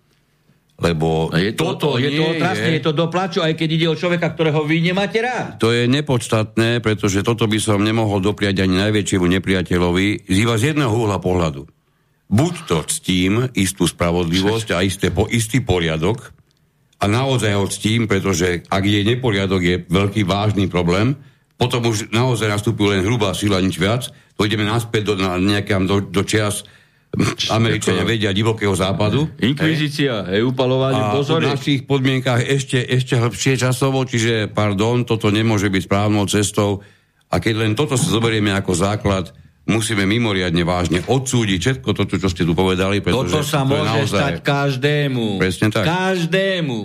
lebo... Je to otrasné, je to do plaču, aj keď ide o človeka, ktorého vy nemáte rád. To je nepodstatné, pretože toto by som nemohol dopriať ani najväčšiemu nepriateľovi iba z jedného uhla pohľadu. Buď to ctím istú spravodlivosť a istý poriadok a naozaj ho ctím, pretože ak je neporiadok, je veľký vážny problém, potom už naozaj nastúpi len hrubá sila, nič viac, to ideme naspäť do čias Američania vedia divokého západu. Inkvizícia, upalovanie, pozory. A v našich podmienkách ešte hlbšie časovo, čiže, pardon, toto nemôže byť správnou cestou. A keď len toto sa zoberieme ako základ, musíme mimoriadne vážne odsúdiť všetko toto, čo ste tu povedali. Toto sa môže naozaj stať každému. Presne tak. Každému.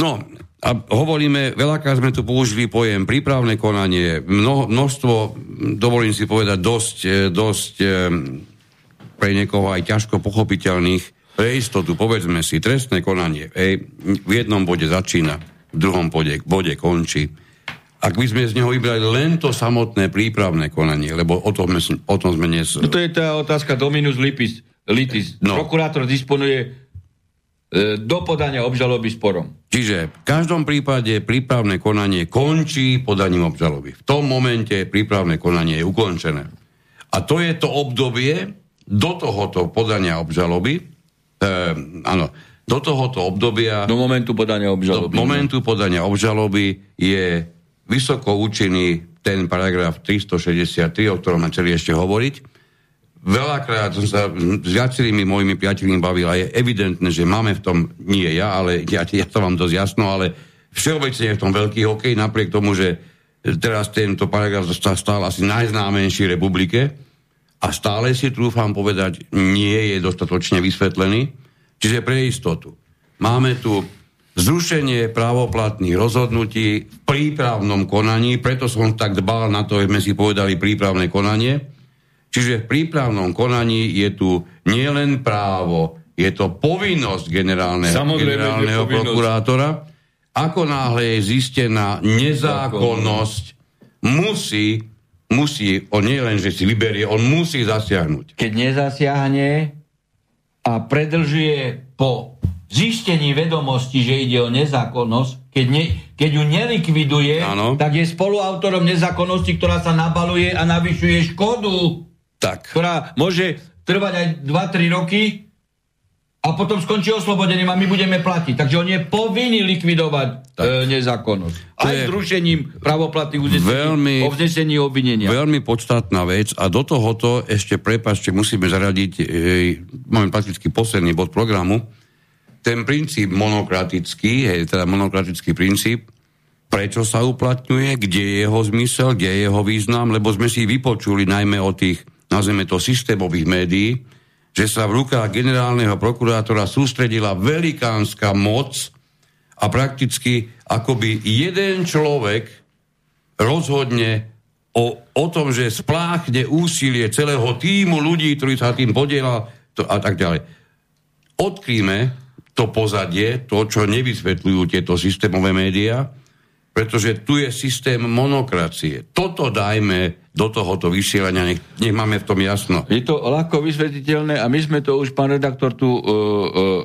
No, a hovoríme, veľakrát sme tu použili pojem prípravné konanie, množstvo, dovolím si povedať, dosť pre niekoho aj ťažko pochopiteľných, pre istotu, povedzme si, trestné konanie. V jednom bode začína, v druhom bode končí. Ak by sme z neho vybrali len to samotné prípravné konanie, lebo o tom sme dnes... No to je tá otázka dominus litis. No. Prokurátor disponuje do podania obžaloby sporom. Čiže v každom prípade prípravné konanie končí podaním obžaloby. V tom momente prípravné konanie je ukončené. A to je to obdobie do tohoto podania obžaloby, do tohoto obdobia... Do momentu podania obžaloby. Do momentu podania obžaloby je vysoko účinný ten paragraf 363, o ktorom sme chceli ešte hovoriť. Veľakrát som sa s viacerými mojimi priateľmi bavil a je evidentné, že máme v tom, nie ja, ale ja to mám dosť jasno, ale všeobecne je v tom veľký hokej, napriek tomu, že teraz tento paragraf sa stal asi najznámenší republike a stále si trúfam povedať, nie je dostatočne vysvetlený. Čiže pre istotu. Máme tu zrušenie právoplatných rozhodnutí v prípravnom konaní, preto som tak dbal na to, že sme si povedali prípravné konanie. Čiže v prípravnom konaní je tu nielen právo, je to povinnosť generálneho prokurátora. Ako náhle je zistená nezákonnosť, musí on nielen, že si vyberie, on musí zasiahnuť. Keď nezasiahne a predlžuje po zistení vedomosti, že ide o nezákonnosť, keď ju nelikviduje, ano, tak je spoluautorom nezákonnosti, ktorá sa nabaluje a navyšuje škodu, tak, ktorá môže trvať aj 2-3 roky a potom skončí oslobodením a my budeme platiť. Takže on je povinný likvidovať nezákonnosť. Aj s rušením právoplatných uznesení obvinenia. Veľmi podstatná vec a do tohoto ešte, prepáčte, musíme zaradiť môj prakticky posledný bod programu. Ten princíp monokratický princíp, prečo sa uplatňuje, kde je jeho zmysel, kde je jeho význam, lebo sme si vypočuli najmä o tých, nazveme to, systémových médií, že sa v rukách generálneho prokurátora sústredila velikánska moc a prakticky akoby jeden človek rozhodne o tom, že spláchne úsilie celého tímu ľudí, ktorí sa tým podielal a tak ďalej. Odkryjme to pozadie, to, čo nevysvetľujú tieto systémové médiá, pretože tu je systém monokracie. Toto dajme do tohoto vysielania, nech máme v tom jasno. Je to ľahko vysvetliteľné a my sme to už, pán redaktor, tu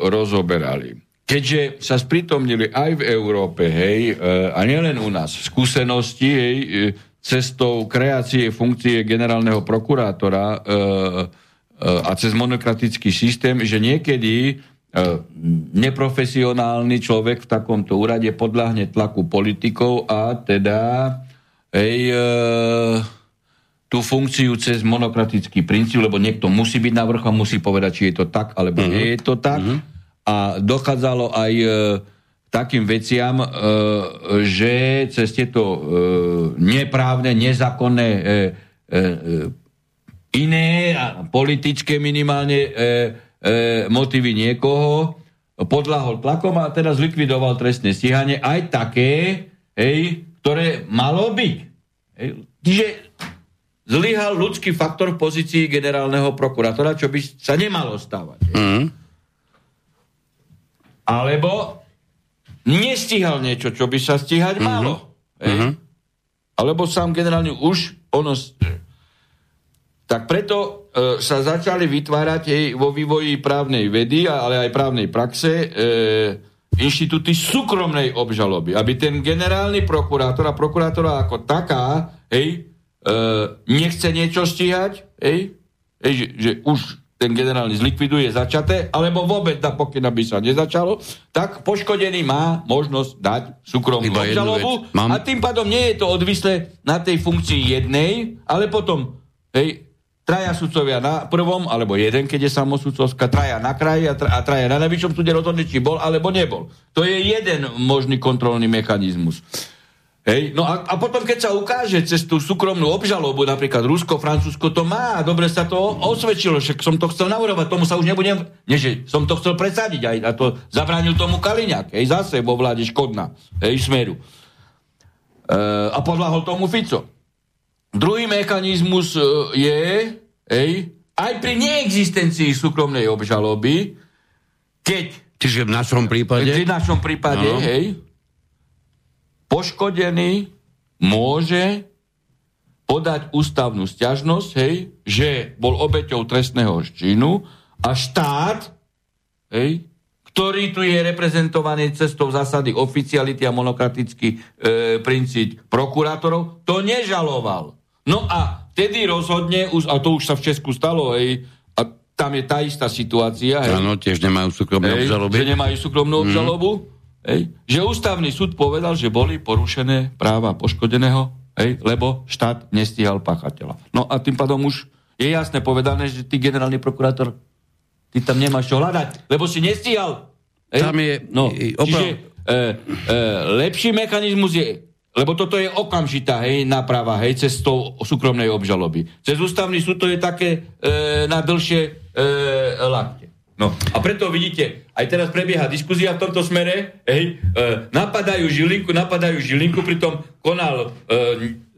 rozoberali. Keďže sa sprítomnili aj v Európe, a nielen u nás, skúsenosti, cestou kreácie funkcie generálneho prokurátora a cez monokratický systém, že niekedy neprofesionálny človek v takomto úrade podľahne tlaku politikov a teda tú funkciu cez monokratický princíp, lebo niekto musí byť na vrchu a musí povedať, či je to tak, alebo nie je to tak. A dochádzalo aj takým veciam, že cez tieto neprávne, nezákonné iné, politické minimálne motivy niekoho, podľahol tlakom a teda zlikvidoval trestné stíhanie aj také, ktoré malo byť. Čiže zlyhal ľudský faktor v pozícii generálneho prokurátora, čo by sa nemalo stávať. Alebo nestíhal niečo, čo by sa stíhať malo. Alebo sám generálne tak preto sa začali vytvárať vo vývoji právnej vedy, ale aj právnej praxe inštitúty súkromnej obžaloby, aby ten generálny prokurátor a prokurátora ako taká nechce niečo stíhať, že už ten generálny zlikviduje začaté, alebo vôbec dá pokyn, aby sa nezačalo, tak poškodený má možnosť dať súkromnú obžalobu a tým pádom nie je to odvislé na tej funkcii jednej, ale potom traja sudcovia na prvom, alebo jeden, keď je samosudcovská, traja na kraji a traja na najvyššom súde rozhodne, či bol alebo nebol. To je jeden možný kontrolný mechanizmus. Hej. No a potom, keď sa ukáže cez tú súkromnú obžalobu, napríklad Rusko, Francúzsko to má, dobre sa to osvedčilo, však som to chcel navrhovať, tomu sa už nebudem, nie že som to chcel presadiť, aj a to zabránil tomu Kaliňák, hej, zase vo vláde škodná, hej, Smeru. A podľahol tomu Fico. Druhý mechanizmus je, hej, aj pri neexistencii súkromnej obžaloby, keď... Čiže v našom prípade? V našom prípade, no. Hej, poškodený môže podať ústavnú sťažnosť, hej, že bol obeťou trestného činu a štát, hej, ktorý tu je reprezentovaný cestou zásady oficiality a monokratický princíp prokurátorov, to nežaloval. No a vtedy rozhodne, a to už sa v Česku stalo, hej, a tam je tá istá situácia. Áno, tiež nemajú súkromnú obžalobu. Že nemajú súkromnú obžalobu. Hej, že ústavný súd povedal, že boli porušené práva poškodeného, hej, lebo štát nestíhal páchateľa. No a tým pádom už je jasne povedané, že ty, generálny prokurátor, ty tam nemáš čo hľadať, lebo si nestíhal. Hej. Tam je... No, čiže lepší mechanizmus je, lebo toto je okamžitá, hej, náprava, hej, cestou súkromnej obžaloby. Cez ústavný súd to je také na dlhšie lakte. No a preto vidíte, aj teraz prebieha diskusia v tomto smere, hej, napadajú Žilinku, pritom konal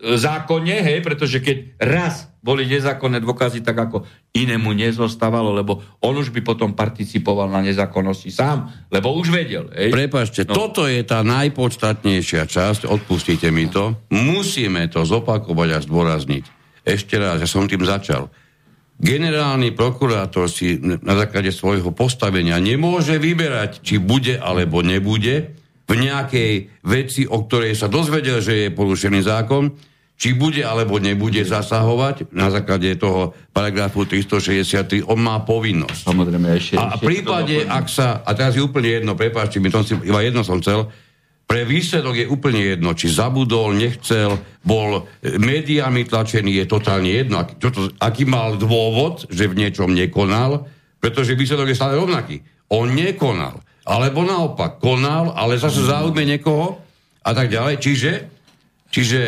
zákonne, hej, pretože keď raz boli nezákonné dôkazy, tak ako inému nezostávalo, lebo on už by potom participoval na nezákonnosti sám, lebo už vedel. Hej. Prepáčte, no. Toto je tá najpodstatnejšia časť, odpustite mi to, musíme to zopakovať a zdôrazniť. Ešte raz, ja som tým začal. Generálny prokurátor si na základe svojho postavenia nemôže vyberať, či bude alebo nebude v nejakej veci, o ktorej sa dozvedel, že je porušený zákon, či bude alebo nebude zasahovať. Na základe toho paragrafu 363 on má povinnosť. Samozrejme, ešte, a v prípade, ak sa, a teraz je úplne jedno, prepáčte mi, iba jedno som chcel, pre výsledok je úplne jedno, či zabudol, nechcel, bol médiami tlačený, je totálne jedno. Aký mal dôvod, že v niečom nekonal, pretože výsledok je stále rovnaký. On nekonal, alebo naopak konal, ale zase záujme niekoho a tak ďalej. Čiže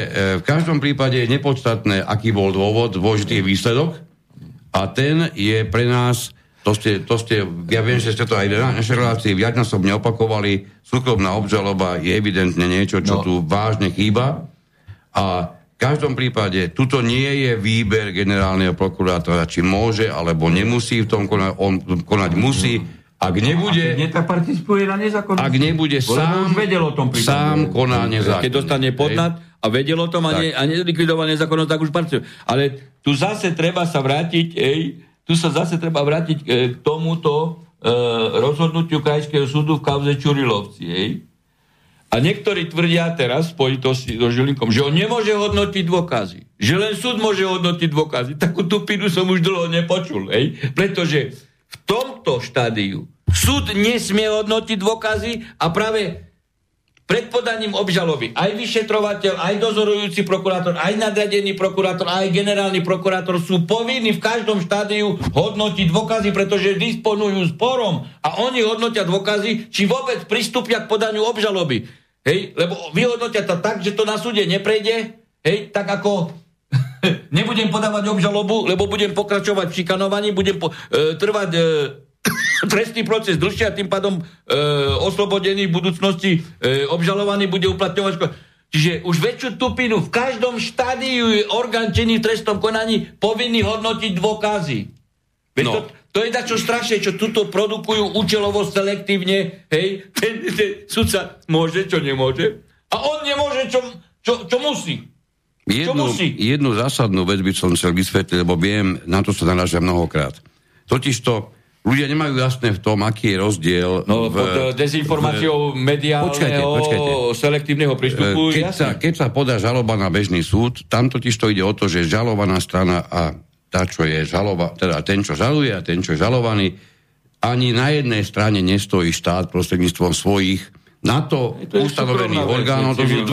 v každom prípade je nepodstatné, aký bol dôvod, dôležitý je výsledok a ten je pre nás... To ste, ja viem, že ste to aj na našej relácii viacnásobne opakovali. Súkromná obžaloba je evidentne niečo, čo tu vážne chýba. A v každom prípade, tuto nie je výber generálneho prokurátora, či môže, alebo nemusí v tom konať. On konať musí. Ak nebude... Ak nebude sám koná nezákonnosť. Keď dostane podnad a vedel o tom a nelikvidoval nezákonnosť, tak už participuje. Ale tu zase treba sa vrátiť... Tu sa zase treba vrátiť k tomuto rozhodnutiu Krajského súdu v kauze Čurilovci. Hej? A niektorí tvrdia teraz v spojitosti so Žilinkom, že on nemôže hodnotiť dôkazy. Že len súd môže hodnotiť dôkazy. Takú tupinu som už dlho nepočul. Hej? Pretože v tomto štádiu súd nesmie hodnotiť dôkazy a práve pred podaním obžaloby aj vyšetrovateľ, aj dozorujúci prokurátor, aj nadradený prokurátor, aj generálny prokurátor sú povinní v každom štádiu hodnotiť dôkazy, pretože disponujú sporom a oni hodnotia dôkazy, či vôbec pristúpia k podaniu obžaloby. Hej, lebo vyhodnotia to tak, že to na súde neprejde, hej, tak ako nebudem podávať obžalobu, lebo budem pokračovať v šikanovaní, budem trvať... trestný proces dlhšie a tým pádom oslobodený v budúcnosti obžalovaný bude uplatňovať Čiže už väčšiu tupinu v každom štádiu je orgán činný v trestnom konaní povinný hodnotiť dôkazy. To je dačo strašné, čo tuto produkujú účelovo selektívne, hej, ten sudca môže, čo nemôže a on nemôže, čo musí. Jednu zásadnú vec by som chcel vysvetliť, lebo viem, na to sa narážam mnohokrát. Totižto ľudia nemajú jasné v tom, aký je rozdiel... pod dezinformáciou mediálneho selektívneho prístupu. Keď sa podá žaloba na bežný súd, tam totiž to ide o to, že žalovaná strana a tá, čo je žalova, teda ten, čo žaluje a ten, čo je žalovaný, ani na jednej strane nestojí štát prostredníctvom svojich na to ustanovených orgánov. To sú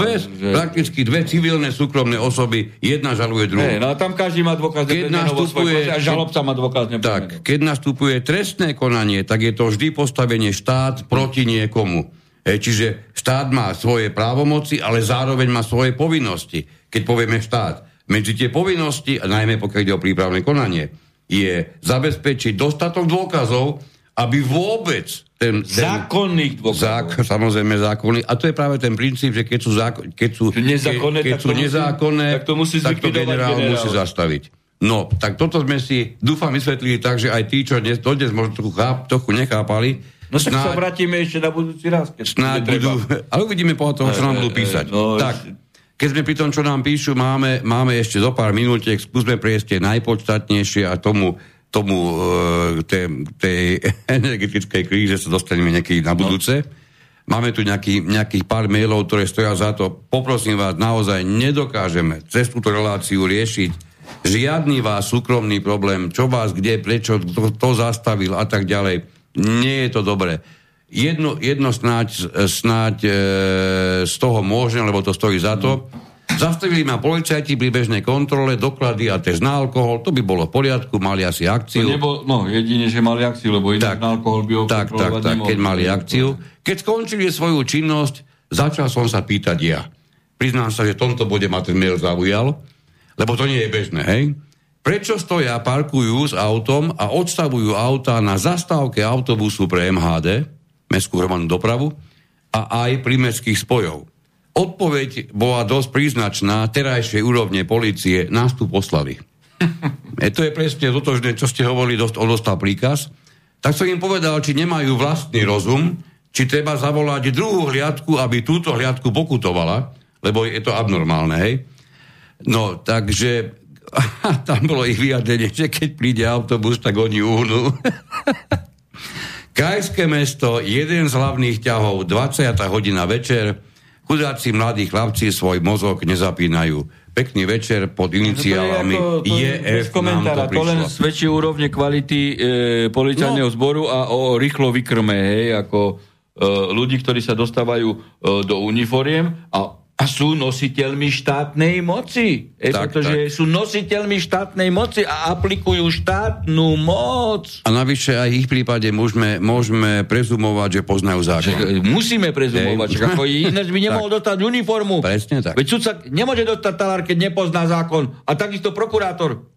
prakticky dve civilné súkromné osoby. Jedna žaluje druhú. No a tam každý má dôkazné bremeno vo svojej a žalobca má dôkazné bremeno. Tak, keď nastupuje trestné konanie, tak je to vždy postavenie štát proti niekomu. Čiže štát má svoje právomoci, ale zároveň má svoje povinnosti, keď povieme štát. Medzi tie povinnosti, a najmä pokiaľ ide o prípravné konanie, je zabezpečiť dostatok dôkazov, aby vôbec ten zákonných dôkazov. Samozrejme zákonný. A to je práve ten princíp, že keď sú nezákonné, tak to generál musí zastaviť. No, tak toto sme si, dúfam, vysvetlili tak, že aj tí, čo dnes možno trochu nechápali. No tak sa vrátime ešte na budúci raz. Ale uvidíme po toho, čo nám budú písať. Keď sme pri tom, čo nám píšu, máme ešte zo pár minútiek, skúsme prejsť tie najpodstatnejšie a tej energetickej kríze sa dostaneme niekedy na budúce. Máme tu nejakých pár mailov, ktoré stoja za to. Poprosím vás, naozaj nedokážeme cez túto reláciu riešiť žiadny vás súkromný problém, čo vás, kde, prečo, kto zastavil a tak ďalej. Nie je to dobré. Jedno snáď z toho možné, lebo to stojí za to. Zastavili ma policajti pri bežnej kontrole, doklady a test na alkohol, to by bolo v poriadku, mali asi akciu. Jedine, že mali akciu, lebo inak na alkohol by ho kontrolovať nemohol. Keď mali akciu. Keď skončili svoju činnosť, začal som sa pýtať ja. Priznám sa, že v tomto bode ma ten mail zaujal, lebo to nie je bežné, hej? Prečo stoja, parkujú s autom a odstavujú auta na zastávke autobusu pre MHD, Mestskú hromadnú dopravu, a aj prímestských spojov? Odpoveď bola dosť príznačná, terajšej úrovne polície, nás tu poslali. To je presne totožné, čo ste hovorili, dostal príkaz. Tak som im povedal, či nemajú vlastný rozum, či treba zavolať druhú hliadku, aby túto hliadku pokutovala, lebo je to abnormálne, hej. No, takže tam bolo ich vyjadrenie, že keď príde autobus, tak oni uhnú. Krajské mesto, jeden z hlavných ťahov, 20. hodina večer, chudáci mladí chlapci svoj mozog nezapínajú. Pekný večer pod iniciálami JF nám to prišlo. To len svedčí úrovne kvality policajného zboru a o rýchlo vykrme, hej, ako ľudí, ktorí sa dostávajú do uniforiem a sú nositeľmi štátnej moci. Pretože sú nositeľmi štátnej moci a aplikujú štátnu moc. A navyše aj ich prípade môžeme prezumovať, že poznajú zákon. Musíme prezumovať, ako ináč by nemohol dostať uniformu. Presne tak. Veď sudca nemôže dostať talár, keď nepozná zákon. A takisto prokurátor.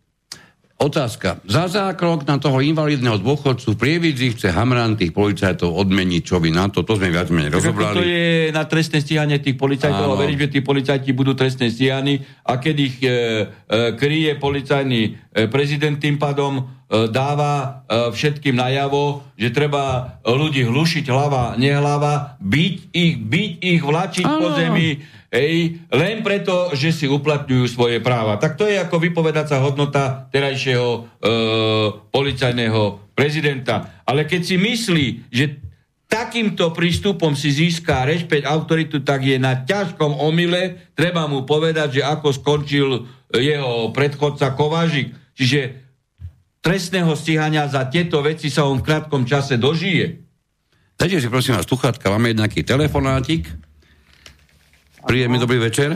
Otázka. Za zákrok na toho invalidného dôchodcu Prievidzi chce Hamran tých policajtov odmeniť, čo by na to. To sme viac menej rozobrali. To je na trestné stíhanie tých policajtov. Áno. A verím, že tí policajti budú trestné stíhaní a keď ich kryje policajný prezident, tým pádom dáva všetkým najavo, že treba ľudí hlušiť hlava, nehlava, byť ich, vlačiť po zemi. Ej, len preto, že si uplatňujú svoje práva. Tak to je ako vypovedacia hodnota terajšieho policajného prezidenta. Ale keď si myslí, že takýmto prístupom si získa rešpekt, autoritu, tak je na ťažkom omyle. Treba mu povedať, že ako skončil jeho predchodca Kovážik. Čiže trestného stíhania za tieto veci sa on v krátkom čase dožije. Dajte si prosím vás sluchátka, máme jednaký telefonátik. Príjemný dobrý večer.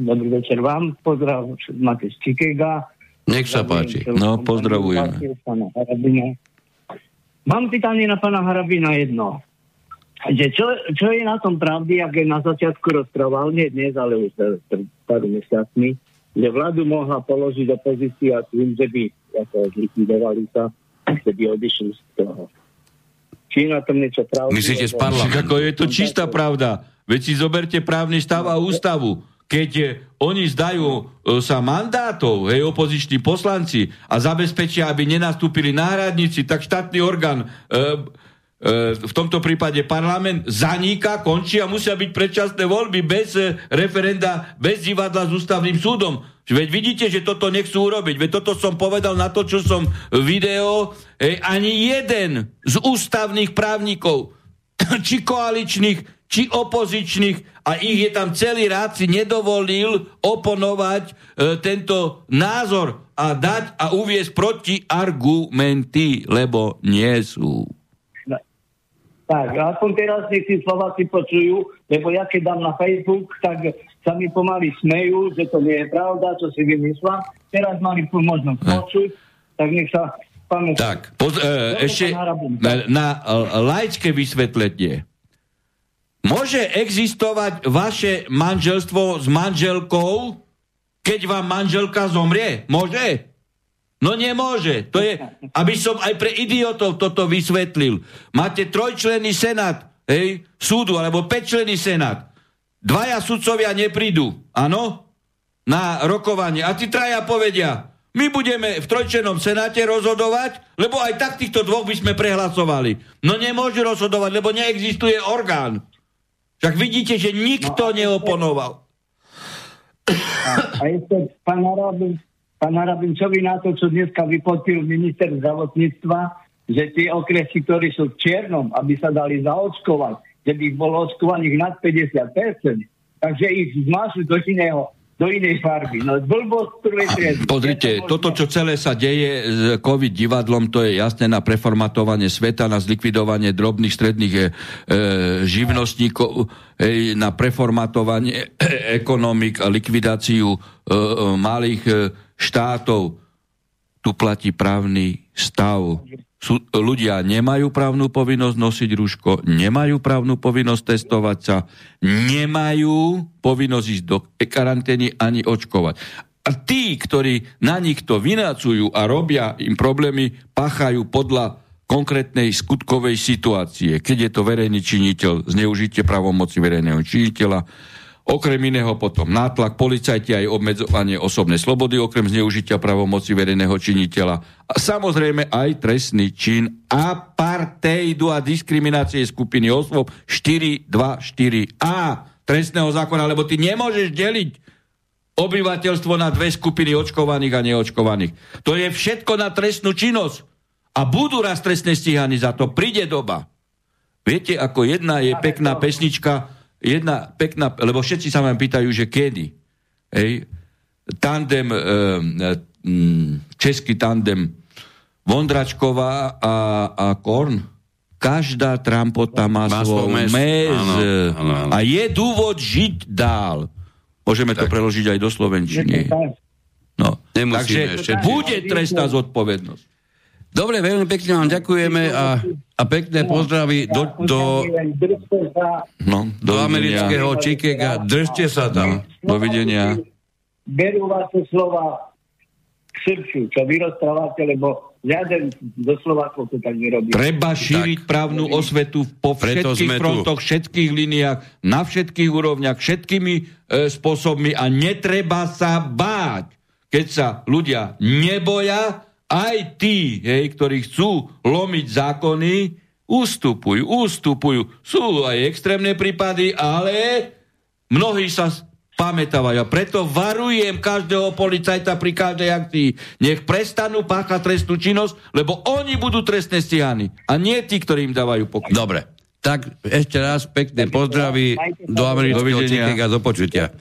Dobrý večer vám. Pozdrav Matej z Chicaga. Nech sa páči. Pozdravujeme. Mám pytanie na pána Harabina jedno. Čo je na tom pravdy, ak je na začiatku rozprával, nie dnes, ale už pred pár mesiacmi, že vládu mohla položiť opozícia tým, že by zlikvidovali sa, že by odišli z toho. Či na tom niečo pravdy? Myslíte z parlamentu? Je to čistá pravda. Veď si zoberte právny stav a ústavu. Keď oni zdajú sa mandátov, opoziční poslanci, a zabezpečia, aby nenastúpili náhradníci, tak štátny orgán, v tomto prípade parlament, zaniká, končí a musia byť predčasné voľby bez referenda, bez divadla s ústavným súdom. Veď vidíte, že toto nechcú urobiť. Veď toto som povedal na to, čo som video. Ani jeden z ústavných právnikov, či koaličných, či opozičných, a ich je tam celý rád, si nedovolil oponovať tento názor a dať a uviesť protiargumenty, lebo nie sú. Tak, aspoň teraz nech si Slováci počujú, lebo ja keď dám na Facebook, tak sa mi pomaly smejú, že to nie je pravda, čo si vymyslela. Teraz mali možnosť počuť, tak nech sa pamätá. Tak, ešte na laické vysvetlenie. Môže existovať vaše manželstvo s manželkou, keď vám manželka zomrie? Môže? No nemôže. To je, aby som aj pre idiotov toto vysvetlil. Máte trojčlenný senát, hej, súdu, alebo päťčlenný senát. Dvaja sudcovia neprídu, áno, na rokovanie. A tí traja povedia, my budeme v trojčlennom senáte rozhodovať, lebo aj tak týchto dvoch by sme prehlasovali. No nemôžu rozhodovať, lebo neexistuje orgán. Však vidíte, že nikto neoponoval. A ešte, pán Harabin, čo vy na to, čo dneska vypotil minister zdravotníctva, že tie okresy, ktorí sú v čiernom, aby sa dali zaočkovať, že by ich bolo očkovaných nad 50%, takže ich zmášli do inej farby. No blbosť prvej triedy. Pozrite, toto, čo celé sa deje s COVID divadlom, to je jasné na preformatovanie sveta, na zlikvidovanie drobných stredných živnostníkov, na preformatovanie ekonomik a likvidáciu malých štátov. Tu platí právny stav. Ľudia nemajú právnu povinnosť nosiť rúško, nemajú právnu povinnosť testovať sa, nemajú povinnosť ísť do karantény ani očkovať. A tí, ktorí na nich to vynácujú a robia im problémy, páchajú podľa konkrétnej skutkovej situácie. Keď je to verejný činiteľ, zneužite právomoci verejného činiteľa, okrem iného potom nátlak, policajti aj obmedzovanie osobnej slobody, okrem zneužitia právomoci verejného činiteľa. A samozrejme aj trestný čin apartheidu a diskriminácie skupiny osôb 424a trestného zákona, lebo ty nemôžeš deliť obyvateľstvo na dve skupiny očkovaných a neočkovaných. To je všetko na trestnú činnosť. A budú raz trestne stíhaní za to. Príde doba. Viete, ako jedna je pekná pesnička, lebo všetci sa ma pýtajú, že kedy. Hej. Tandem, český tandem Vondračková a Korn. Každá trampota má svoj mes. Áno. A je dôvod žiť dál. Môžeme tak to preložiť aj do slovenčiny. No. Takže bude trestná zodpovednosť. Dobre, veľmi pekne vám ďakujeme a pekné pozdravy do amerického Chicaga. Držte sa tam. Dovidenia. Berú vaše slova k srdcu, čo vy rozprávate, lebo žiaden zo Slovákov to tak nerobí. Treba šíriť právnu osvetu po všetkých frontoch, všetkých liniách, na všetkých úrovniach, všetkými spôsobmi a netreba sa báť, keď sa ľudia neboja. Aj tí, ktorí chcú lomiť zákony, ústupujú. Sú aj extrémne prípady, ale mnohí sa pamätávajú. Preto varujem každého policajta pri každej akcii. Nech prestanú páchať trestnú činnosť, lebo oni budú trestne stíhaní. A nie tí, ktorí im dávajú pokut. Dobre. Tak ešte raz pekné pozdravy do amerického Chicaga, do počutia.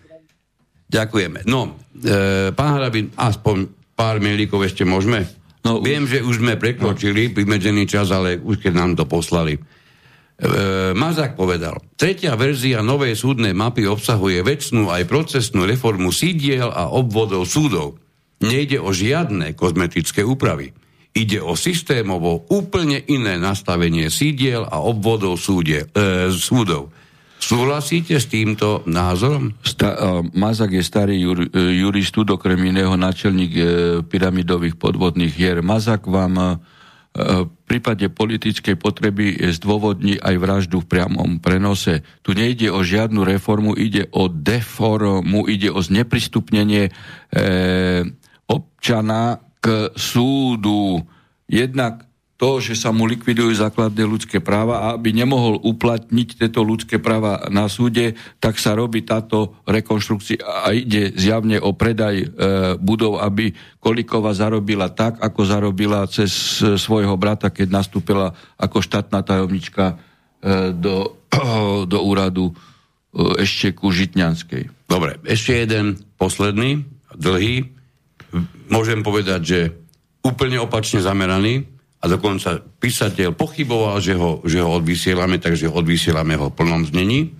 Ďakujeme. No, pán Harabin, aspoň pár milíkov ešte môžeme? No, viem, že už sme prekročili vymedzený čas, ale už keď nám to poslali. Mazák povedal, tretia verzia novej súdnej mapy obsahuje vecnú aj procesnú reformu sídiel a obvodov súdov. Nejde o žiadne kozmetické úpravy. Ide o systémovo úplne iné nastavenie sídiel a obvodov súdov. Súhlasíte s týmto názorom? Mazák je starý juristúd, okrem iného náčelník pyramidových podvodných hier. Mazák vám v prípade politickej potreby zdôvodní aj vraždu v priamom prenose. Tu nejde o žiadnu reformu, ide o deformu, ide o zneprístupnenie občana k súdu. Jednak to, že sa mu likvidujú základné ľudské práva a aby nemohol uplatniť tieto ľudské práva na súde, tak sa robí táto rekonštrukcia a ide zjavne o predaj budov, aby Kolikova zarobila tak, ako zarobila cez svojho brata, keď nastúpila ako štátna tajomnička do úradu ešte ku Žitňanskej. Dobre, ešte jeden posledný, dlhý, môžem povedať, že úplne opačne zameraný, a a dokonca písateľ pochyboval, že ho odvysielame, takže odvysielame ho v plnom znení.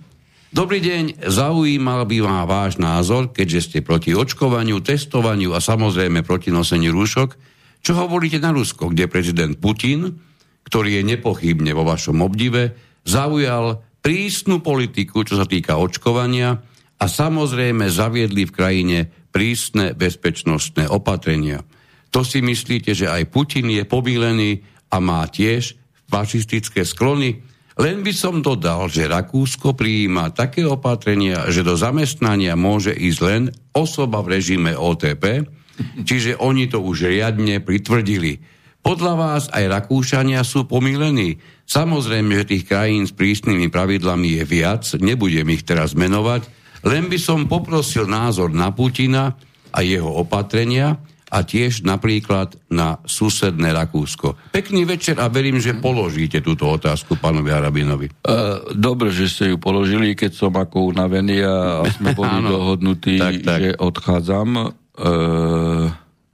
Dobrý deň, zaujímal by ma váš názor, keďže ste proti očkovaniu, testovaniu a samozrejme proti noseniu rúšok. Čo hovoríte na Rusko, kde prezident Putin, ktorý je nepochybne vo vašom obdive, zaujal prísnu politiku, čo sa týka očkovania a samozrejme zaviedli v krajine prísne bezpečnostné opatrenia. To si myslíte, že aj Putin je pomýlený a má tiež fašistické sklony? Len by som dodal, že Rakúsko prijíma také opatrenia, že do zamestnania môže ísť len osoba v režime OTP, čiže oni to už riadne pritvrdili. Podľa vás aj Rakúšania sú pomýlení. Samozrejme, že tých krajín s prísnymi pravidlami je viac, nebudem ich teraz menovať, len by som poprosil názor na Putina a jeho opatrenia a tiež napríklad na susedné Rakúsko. Pekný večer a verím, že položíte túto otázku pánovi Harabinovi. Dobre, že ste ju položili, keď som ako unavený a sme boli dohodnutí, tak. Že odchádzam.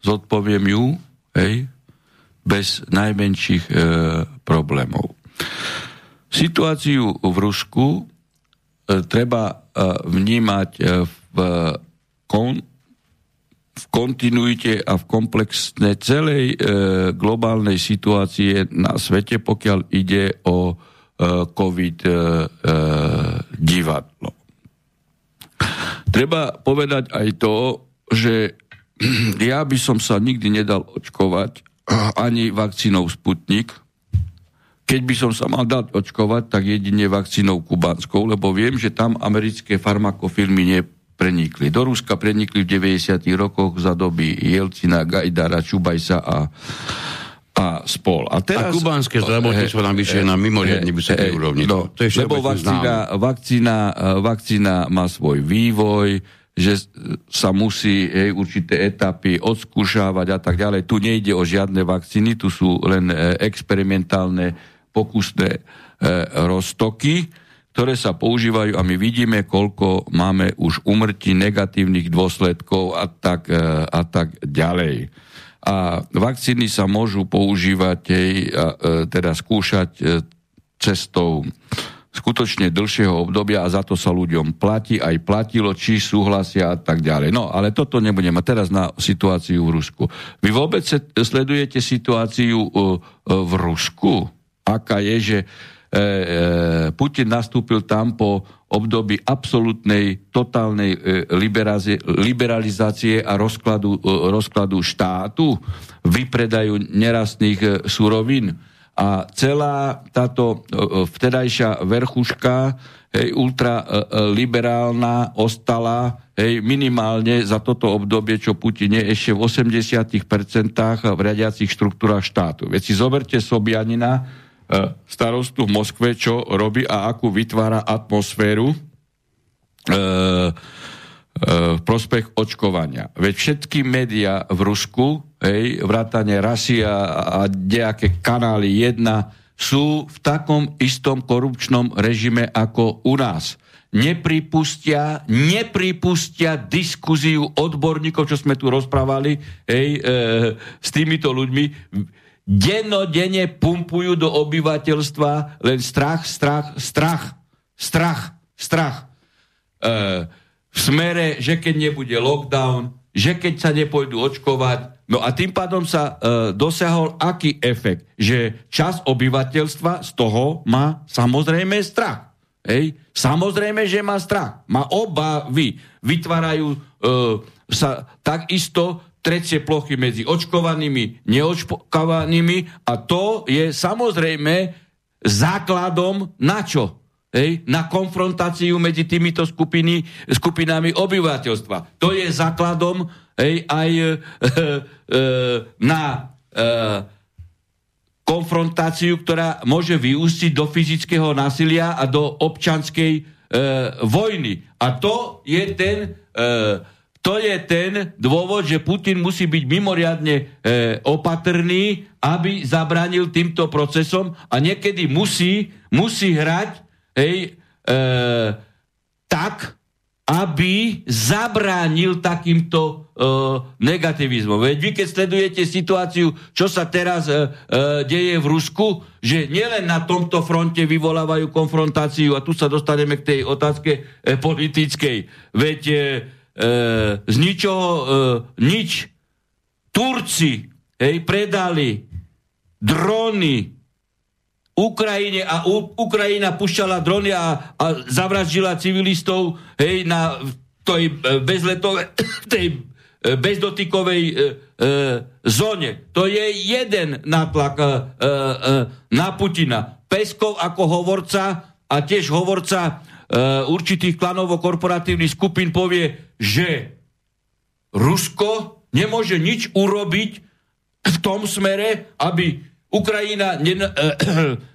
Zodpoviem ju, hej, bez najmenších problémov. Situáciu v Rusku treba vnímať v kontinuite a v komplexne celej globálnej situácie na svete, pokiaľ ide o COVID divadlo. Treba povedať aj to, že ja by som sa nikdy nedal očkovať ani vakcínou Sputnik. Keď by som sa mal dať očkovať, tak jedine vakcínou kubánskou, lebo viem, že tam americké farmakofirmy neprenikli. Do Ruska prenikli v 90. rokoch za doby Jelcina, Gajdara, Čubajsa a spol. A teraz, kubánske zdravotníctvo nám vyššie na mimoriadne vysokej úrovni. No, to je lebo vakcína má svoj vývoj, že sa musí určité etapy odskúšavať a tak ďalej. Tu nejde o žiadne vakcíny, tu sú len experimentálne pokusné roztoky, ktoré sa používajú a my vidíme, koľko máme už úmrtí, negatívnych dôsledkov a tak ďalej. A vakcíny sa môžu používať, teda skúšať cestou skutočne dlhšieho obdobia a za to sa ľuďom platí, aj platilo, či súhlasia a tak ďalej. No, ale toto nebudem. A teraz na situáciu v Rusku. Vy vôbec sledujete situáciu v Rusku? Aká je, že Putin nastúpil tam po období absolútnej, totálnej liberalizácie a rozkladu štátu, vypredajú nerastných surovín a celá táto vtedajšia verchuška ultraliberálna ostala minimálne za toto obdobie, čo Putin je ešte v 80% v riadiacich štruktúrach štátu. Veď si zoberte Sobianina, starostu v Moskve, čo robí a akú vytvára atmosféru v prospech očkovania. Veď všetky médiá v Rusku, vrátane Rasia a nejaké kanály 1, sú v takom istom korupčnom režime ako u nás. Nepripustia diskuziu odborníkov, čo sme tu rozprávali s týmito ľuďmi, dennodenne pumpujú do obyvateľstva len strach. V smere, že keď nebude lockdown, že keď sa nepôjdu očkovať. No a tým pádom sa dosiahol aký efekt? Že časť obyvateľstva z toho má samozrejme strach. Samozrejme, že má strach. Má obavy. Vytvárajú sa takisto trecie plochy medzi očkovanými, neočkovanými a to je samozrejme základom na čo? Na konfrontáciu medzi týmito skupinami obyvateľstva. To je základom konfrontáciu, ktorá môže vyústiť do fyzického násilia a do občianskej vojny. A to je ten dôvod, že Putin musí byť mimoriadne opatrný, aby zabránil týmto procesom a niekedy musí hrať tak, aby zabránil takýmto negativizmom. Veď vy, keď sledujete situáciu, čo sa teraz deje v Rusku, že nielen na tomto fronte vyvolávajú konfrontáciu, a tu sa dostaneme k tej otázke politickej. Veď z ničoho nič. Turci predali drony Ukrajine a Ukrajina pušťala drony a zavraždila civilistov na tej bezdotykovej zóne. To je jeden nátlak na Putina. Peskov ako hovorca a tiež hovorca určitých klanovo-korporatívnych skupín povie, že Rusko nemôže nič urobiť v tom smere, aby Ukrajina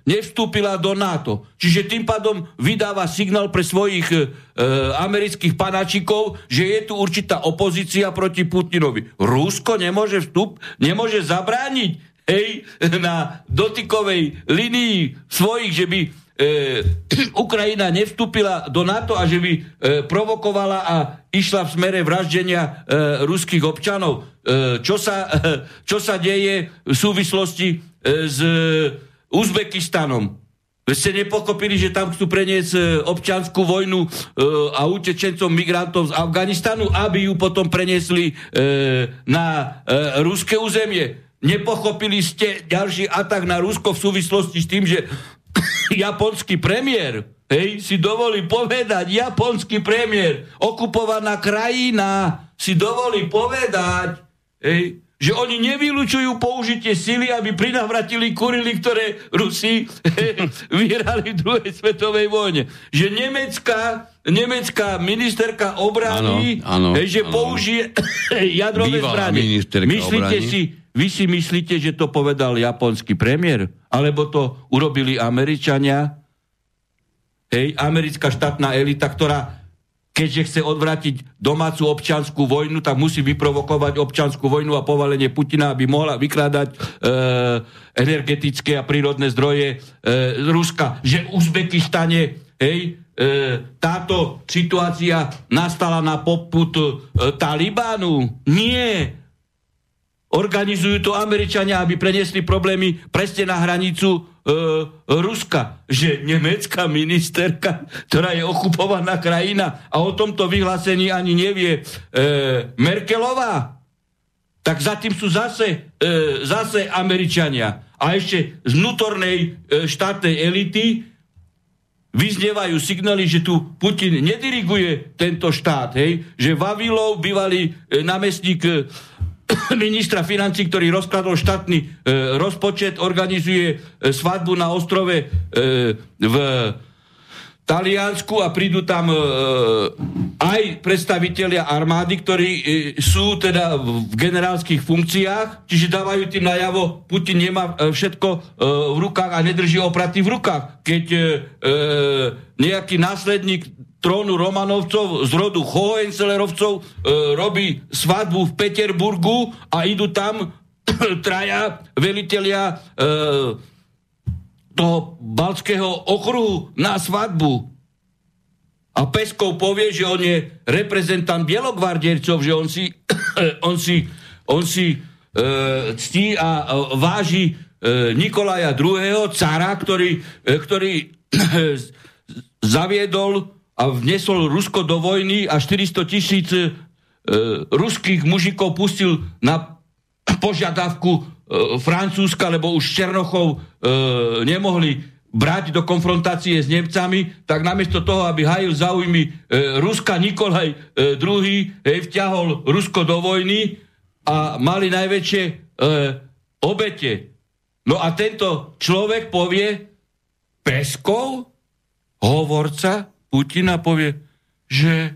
nevstúpila do NATO. Čiže tým pádom vydáva signál pre svojich amerických panačikov, že je tu určitá opozícia proti Putinovi. Rusko nemôže zabrániť na dotykovej linii svojich, že by Ukrajina nevstúpila do NATO a že by provokovala a išla v smere vraždenia ruských občanov. Čo sa deje v súvislosti s Uzbekistanom? Veď ste nepochopili, že tam chcú preniesť občiansku vojnu a utečencom migrantov z Afganistanu, aby ju potom preniesli na ruské územie. Nepochopili ste ďalší atak na Rusko v súvislosti s tým, že japonský premiér si dovolí povedať, okupovaná krajina si dovolí povedať, že oni nevylučujú použitie sily, aby prinavratili kurily, ktoré Rusi vyhrali v druhej svetovej vojne. Že nemecká ministerka obrany, že použije jadrové zbrane. Myslíte si, vy si myslíte, že to povedal japonský premiér? Alebo to urobili Američania? Americká štátna elita, ktorá keďže chce odvratiť domácu občiansku vojnu, tak musí vyprovokovať občiansku vojnu a povalenie Putina, aby mohla vykrádať energetické a prírodné zdroje Ruska. Že v Uzbekistane táto situácia nastala na popud Talibánu. Nie. Organizujú to Američania, aby preniesli problémy presne na hranicu Ruska, že nemecká ministerka, ktorá je okupovaná krajina a o tomto vyhlásení ani nevie Merkelová, tak za tým sú zase Američania. A ešte z vnútornej štátnej elity vyznievajú signály, že tu Putin nediriguje tento štát, že Vavilov, bývalý námestník ministra financí, ktorý rozkladol štátny rozpočet, organizuje svadbu na ostrove v Taliansku a prídu tam aj predstavitelia armády, ktorí sú teda v generálskych funkciách, čiže dávajú tým najavo, Putin nemá všetko v rukách a nedrží opraty v rukách. Keď nejaký následník trónu Romanovcov z rodu Hohenzelerovcov robí svadbu v Peterburgu a idú tam traja velitelia toho Baltského okruhu na svadbu. A Peskov povie, že on je reprezentant bielogvardiecov, že on si ctí a váži Nikolaja II., cara, ktorý zaviedol a vnesol Rusko do vojny a 400 000 ruských mužikov pustil na požiadavku Francúzska, lebo už Černochov nemohli brať do konfrontácie s Nemcami, tak namiesto toho, aby hájil záujmy Ruska, Nikolaj II. Vťahol Rusko do vojny a mali najväčšie obete. No a tento človek povie, Peskov, hovorca Putina, povie, že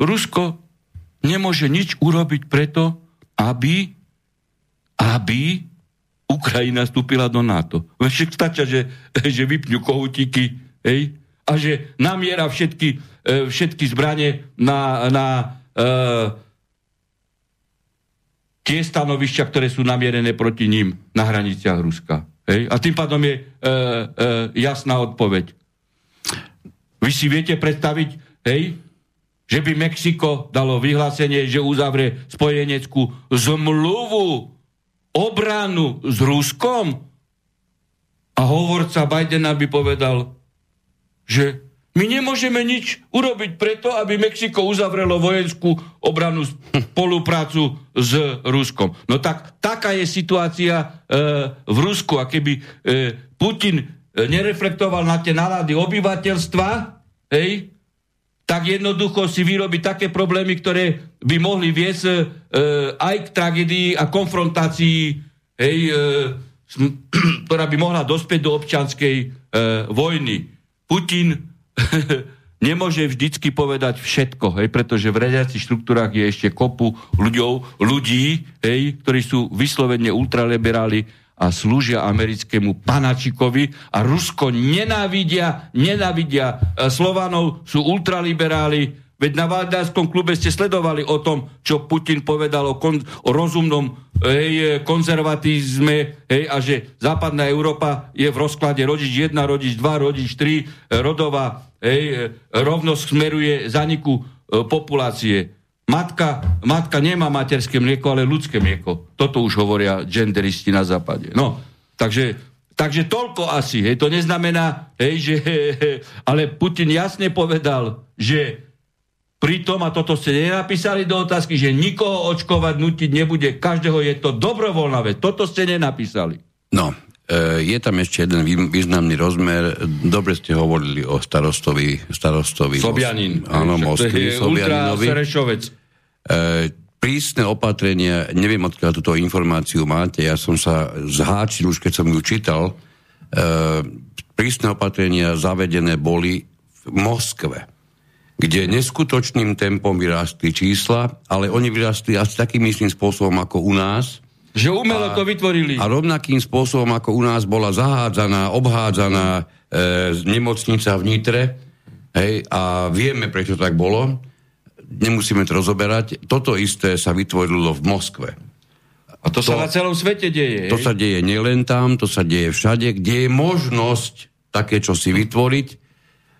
Rusko nemôže nič urobiť preto, aby Ukrajina vstúpila do NATO. Však stačia, že vypňu kohutiky a že namiera všetky zbranie na tie stanovišťa, ktoré sú namierené proti ním na hraniciach Ruska. A tým pádom je jasná odpoveď. Vy si viete predstaviť, že by Mexiko dalo vyhlásenie, že uzavrie spojeneckú zmluvu, obranu s Ruskom? A hovorca Bidena by povedal, že my nemôžeme nič urobiť preto, aby Mexiko uzavrelo vojenskú obranu spoluprácu s Ruskom. No tak, taká je situácia v Rusku. A keby Putin nereflektoval na tie nálady obyvateľstva, hej, tak jednoducho si vyrobí také problémy, ktoré by mohli viesť aj k tragédii a konfrontácii, hej, ktorá by mohla dospieť do občianskej vojny. Putin nemôže vždycky povedať všetko, hej, pretože v riadiacich štruktúrách je ešte kopu ľudí, hej, ktorí sú vyslovene ultraliberáli a slúžia americkému panačikovi a Rusko nenávidia Slovanov, sú ultraliberáli. Veď na Valdajskom klube ste sledovali o tom, čo Putin povedal o rozumnom konzervatizme, hej, a že západná Európa je v rozklade rodič 1, rodič 2, rodič 3, rodová, hej, rovnosť smeruje zaniku populácie. Matka nemá materské mlieko, ale ľudské mlieko. Toto už hovoria genderisti na západe. No, takže toľko asi. Hej, to neznamená, hej, že... Ale Putin jasne povedal, že... Pritom, a toto ste nenapísali do otázky, že nikoho očkovať nútiť nebude. Každého je to dobrovoľná vec. Toto ste nenapísali. No, je tam ešte jeden významný rozmer. Dobre ste hovorili o starostovi Sobianin. Áno, Moskvy, Sobianinovi. Ultraserešovec. Prísne opatrenia, neviem, odkiaľ túto informáciu máte, ja som sa zháčil už, keď som ju čítal. Prísne opatrenia zavedené boli v Moskve, kde neskutočným tempom vyrástli čísla, ale oni vyrástli asi takým istým spôsobom ako u nás. Že umelo to vytvorili. A rovnakým spôsobom ako u nás bola zahádzaná, obhádzaná nemocnica v Nitre. Hej, a vieme, prečo tak bolo. Nemusíme to rozoberať. Toto isté sa vytvorilo v Moskve. A to sa na celom svete deje. To sa deje nielen tam, to sa deje všade, kde je možnosť také čosi vytvoriť.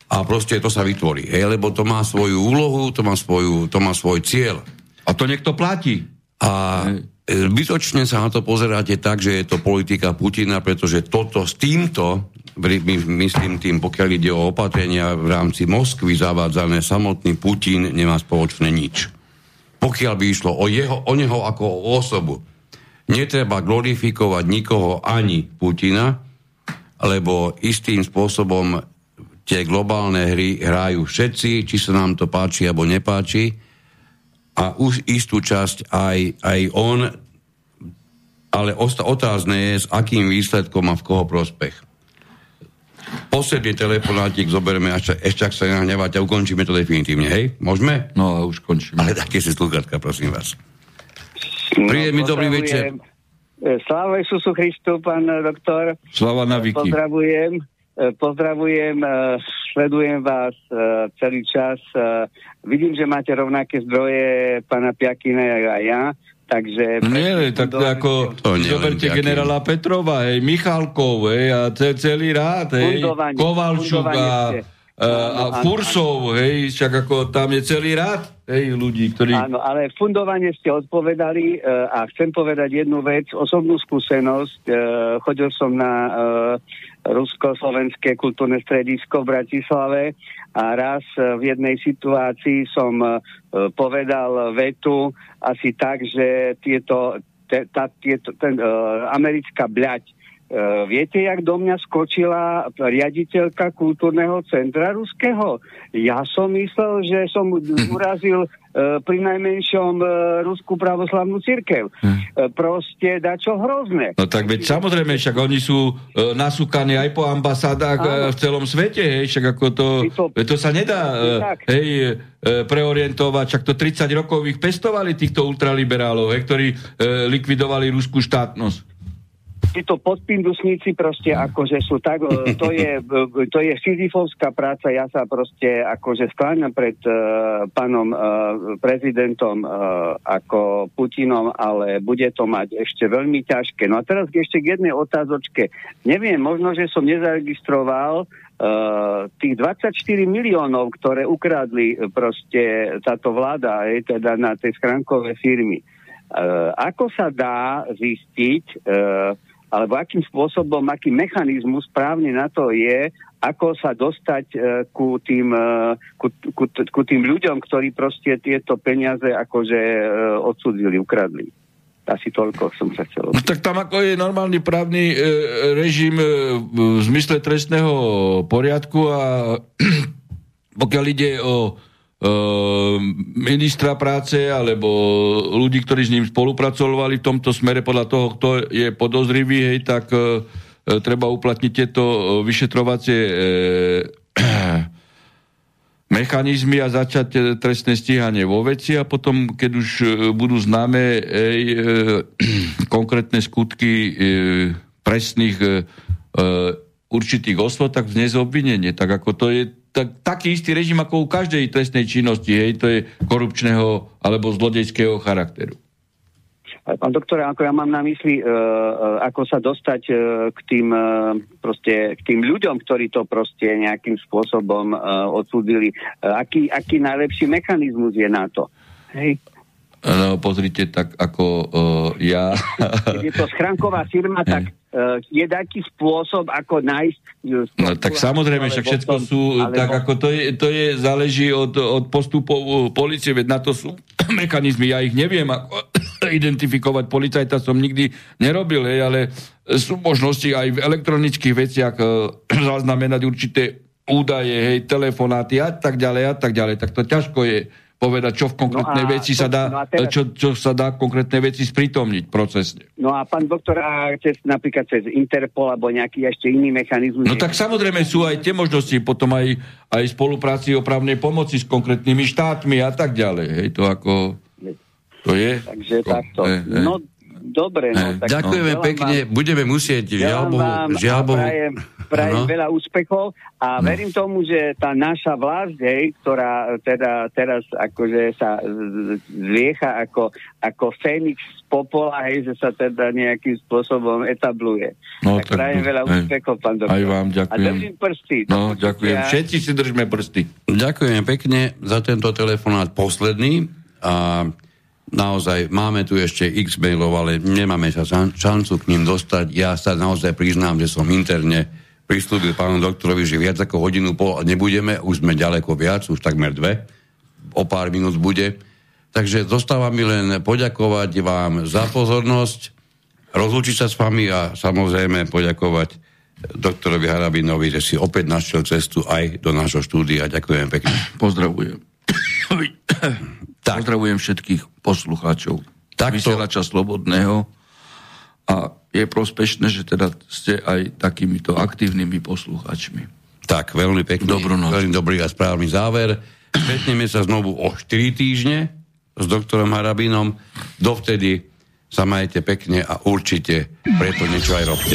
A proste to sa vytvorí, hej, lebo to má svoju úlohu, to má svoj cieľ. A to niekto platí. A zbytočne sa na to pozeráte tak, že je to politika Putina, pretože toto s týmto, myslím tým, pokiaľ ide o opatrenia v rámci Moskvy zavádzané, samotný Putin nemá spoločné nič. Pokiaľ by išlo o neho ako o osobu. Netreba glorifikovať nikoho, ani Putina, lebo istým spôsobom tie globálne hry hrajú všetci, či sa nám to páči, alebo nepáči. A už istú časť aj on, ale otázne je, s akým výsledkom a v koho prospech. Posledný telefonátik zoberme, ešte ak sa nehnevate, a ukončíme to definitívne, hej? Môžeme? No, a už končíme. Ale také si slúchatka, prosím vás. No, príjemný dobrý večer. Sláva Jezusu Christu, pán doktor. Sláva na Viki. Pozdravujem, sledujem vás celý čas. Vidím, že máte rovnaké zdroje pána Piakina a ja, takže... Nie, tak ako zoberte generála Petrova, hej, Michalkov, hej, a celý rád, hej, Kovalčuk a Fursov, hej, však ako tam je celý rád, hej, ľudí, ktorí... Áno, ale fundovanie ste odpovedali a chcem povedať jednu vec, osobnú skúsenosť. Chodil som na... Rusko-slovenské kultúrne stredisko v Bratislave a raz v jednej situácii som povedal vetu asi tak, že americká bľaď. Viete, jak do mňa skočila riaditeľka kultúrneho centra ruského? Ja som myslel, že som urazil pri najmenšom ruskú pravoslavnú cirkev. Proste dačo hrozné. No tak veď samozrejme, však oni sú nasúkaní aj po ambasádách v celom svete, hej, však ako to sa nedá hej, preorientovať, však to 30 rokov ich pestovali týchto ultraliberálov, hej, ktorí likvidovali ruskú štátnosť. títo podpindusníci proste akože sú tak, to je sizifovská práca, ja sa proste akože skláňam pred pánom prezidentom ako Putinom, ale bude to mať ešte veľmi ťažké. No a teraz ešte k jednej otázočke. Neviem, možno, že som nezaregistroval tých 24 miliónov, ktoré ukradli proste táto vláda, teda na tej schránkové firmy. Ako sa dá zistiť, alebo akým spôsobom, aký mechanizmus správne na to je, ako sa dostať ku tým ľuďom, ktorí proste tieto peniaze akože odsúdili, ukradli. Asi toľko som sa chcel. No, tak tam ako je normálny právny režim v zmysle trestného poriadku a pokiaľ ide o ministra práce alebo ľudí, ktorí s ním spolupracovali v tomto smere podľa toho, kto je podozrivý, hej, tak treba uplatniť tieto vyšetrovacie mechanizmy a začať trestné stíhanie vo veci a potom, keď už budú známe konkrétne skutky presných určitých osôb, tak vznieť obvinenie. Tak ako to je taký istý režim ako u každej trestnej činnosti, hej, to je korupčného alebo zlodejského charakteru. Pán doktora, ako ja mám na mysli, ako sa dostať k tým ľuďom, ktorí to proste nejakým spôsobom odsúdili. Aký najlepší mechanizmus je na to? Hej. No, pozrite, tak ako ja... Keď je to schránková firma, tak je taký spôsob, ako nájsť... No, tak samozrejme, však všetko sú... Tak ako to je, záleží od postupov polície, veď na to sú mechanizmy. Ja ich neviem, ako identifikovať policajta som nikdy nerobil, ale sú možnosti aj v elektronických veciach zaznamenať určité údaje, telefonáty a tak ďalej. Tak to ťažko je povedať, čo v konkrétnej veci sa dá, čo sa dá konkrétnej veci sprítomniť procesne. No a pán doktor, napríklad cez Interpol alebo nejaký ešte iný mechanizmus? No tak samozrejme sú aj tie možnosti, potom aj spolupráci opravnej pomoci s konkrétnymi štátmi a tak ďalej. To je? Takže takto. No, dobre. No, tak ďakujeme pekne. Budeme musieť žiaľ Bohu. Prajem veľa úspechov a verím tomu, že tá naša vlast, ktorá teda teraz akože sa zviecha ako Fénix z popola, že sa teda nejakým spôsobom etabluje. No, tak prajem veľa úspechov, pán doktor. Aj vám ďakujem. A držím prsty. No, ďakujem. Všetci si držme prsty. Ďakujeme pekne za tento telefonát posledný a naozaj, máme tu ešte x mailov, ale nemáme sa šancu k ním dostať. Ja sa naozaj priznám, že som interne prislúbil pánu doktorovi, že viac ako hodinu pol nebudeme, už sme ďaleko viac, už takmer 2, o pár minút bude. Takže zostáva mi len poďakovať vám za pozornosť, rozlúčiť sa s vami a samozrejme poďakovať doktorovi Harabinovi, že si opäť našiel cestu aj do nášho štúdia. Ďakujem pekne. Pozdravujem. Tak. Pozdravujem všetkých poslucháčov Vysielača Slobodného a je prospešné, že teda ste aj takýmito aktívnymi poslucháčmi. Tak, veľmi pekný, veľmi dobrý a správny záver. Stretneme sa znovu o 4 týždne s doktorom Harabinom. Dovtedy sa majte pekne a určite preto niečo aj robte.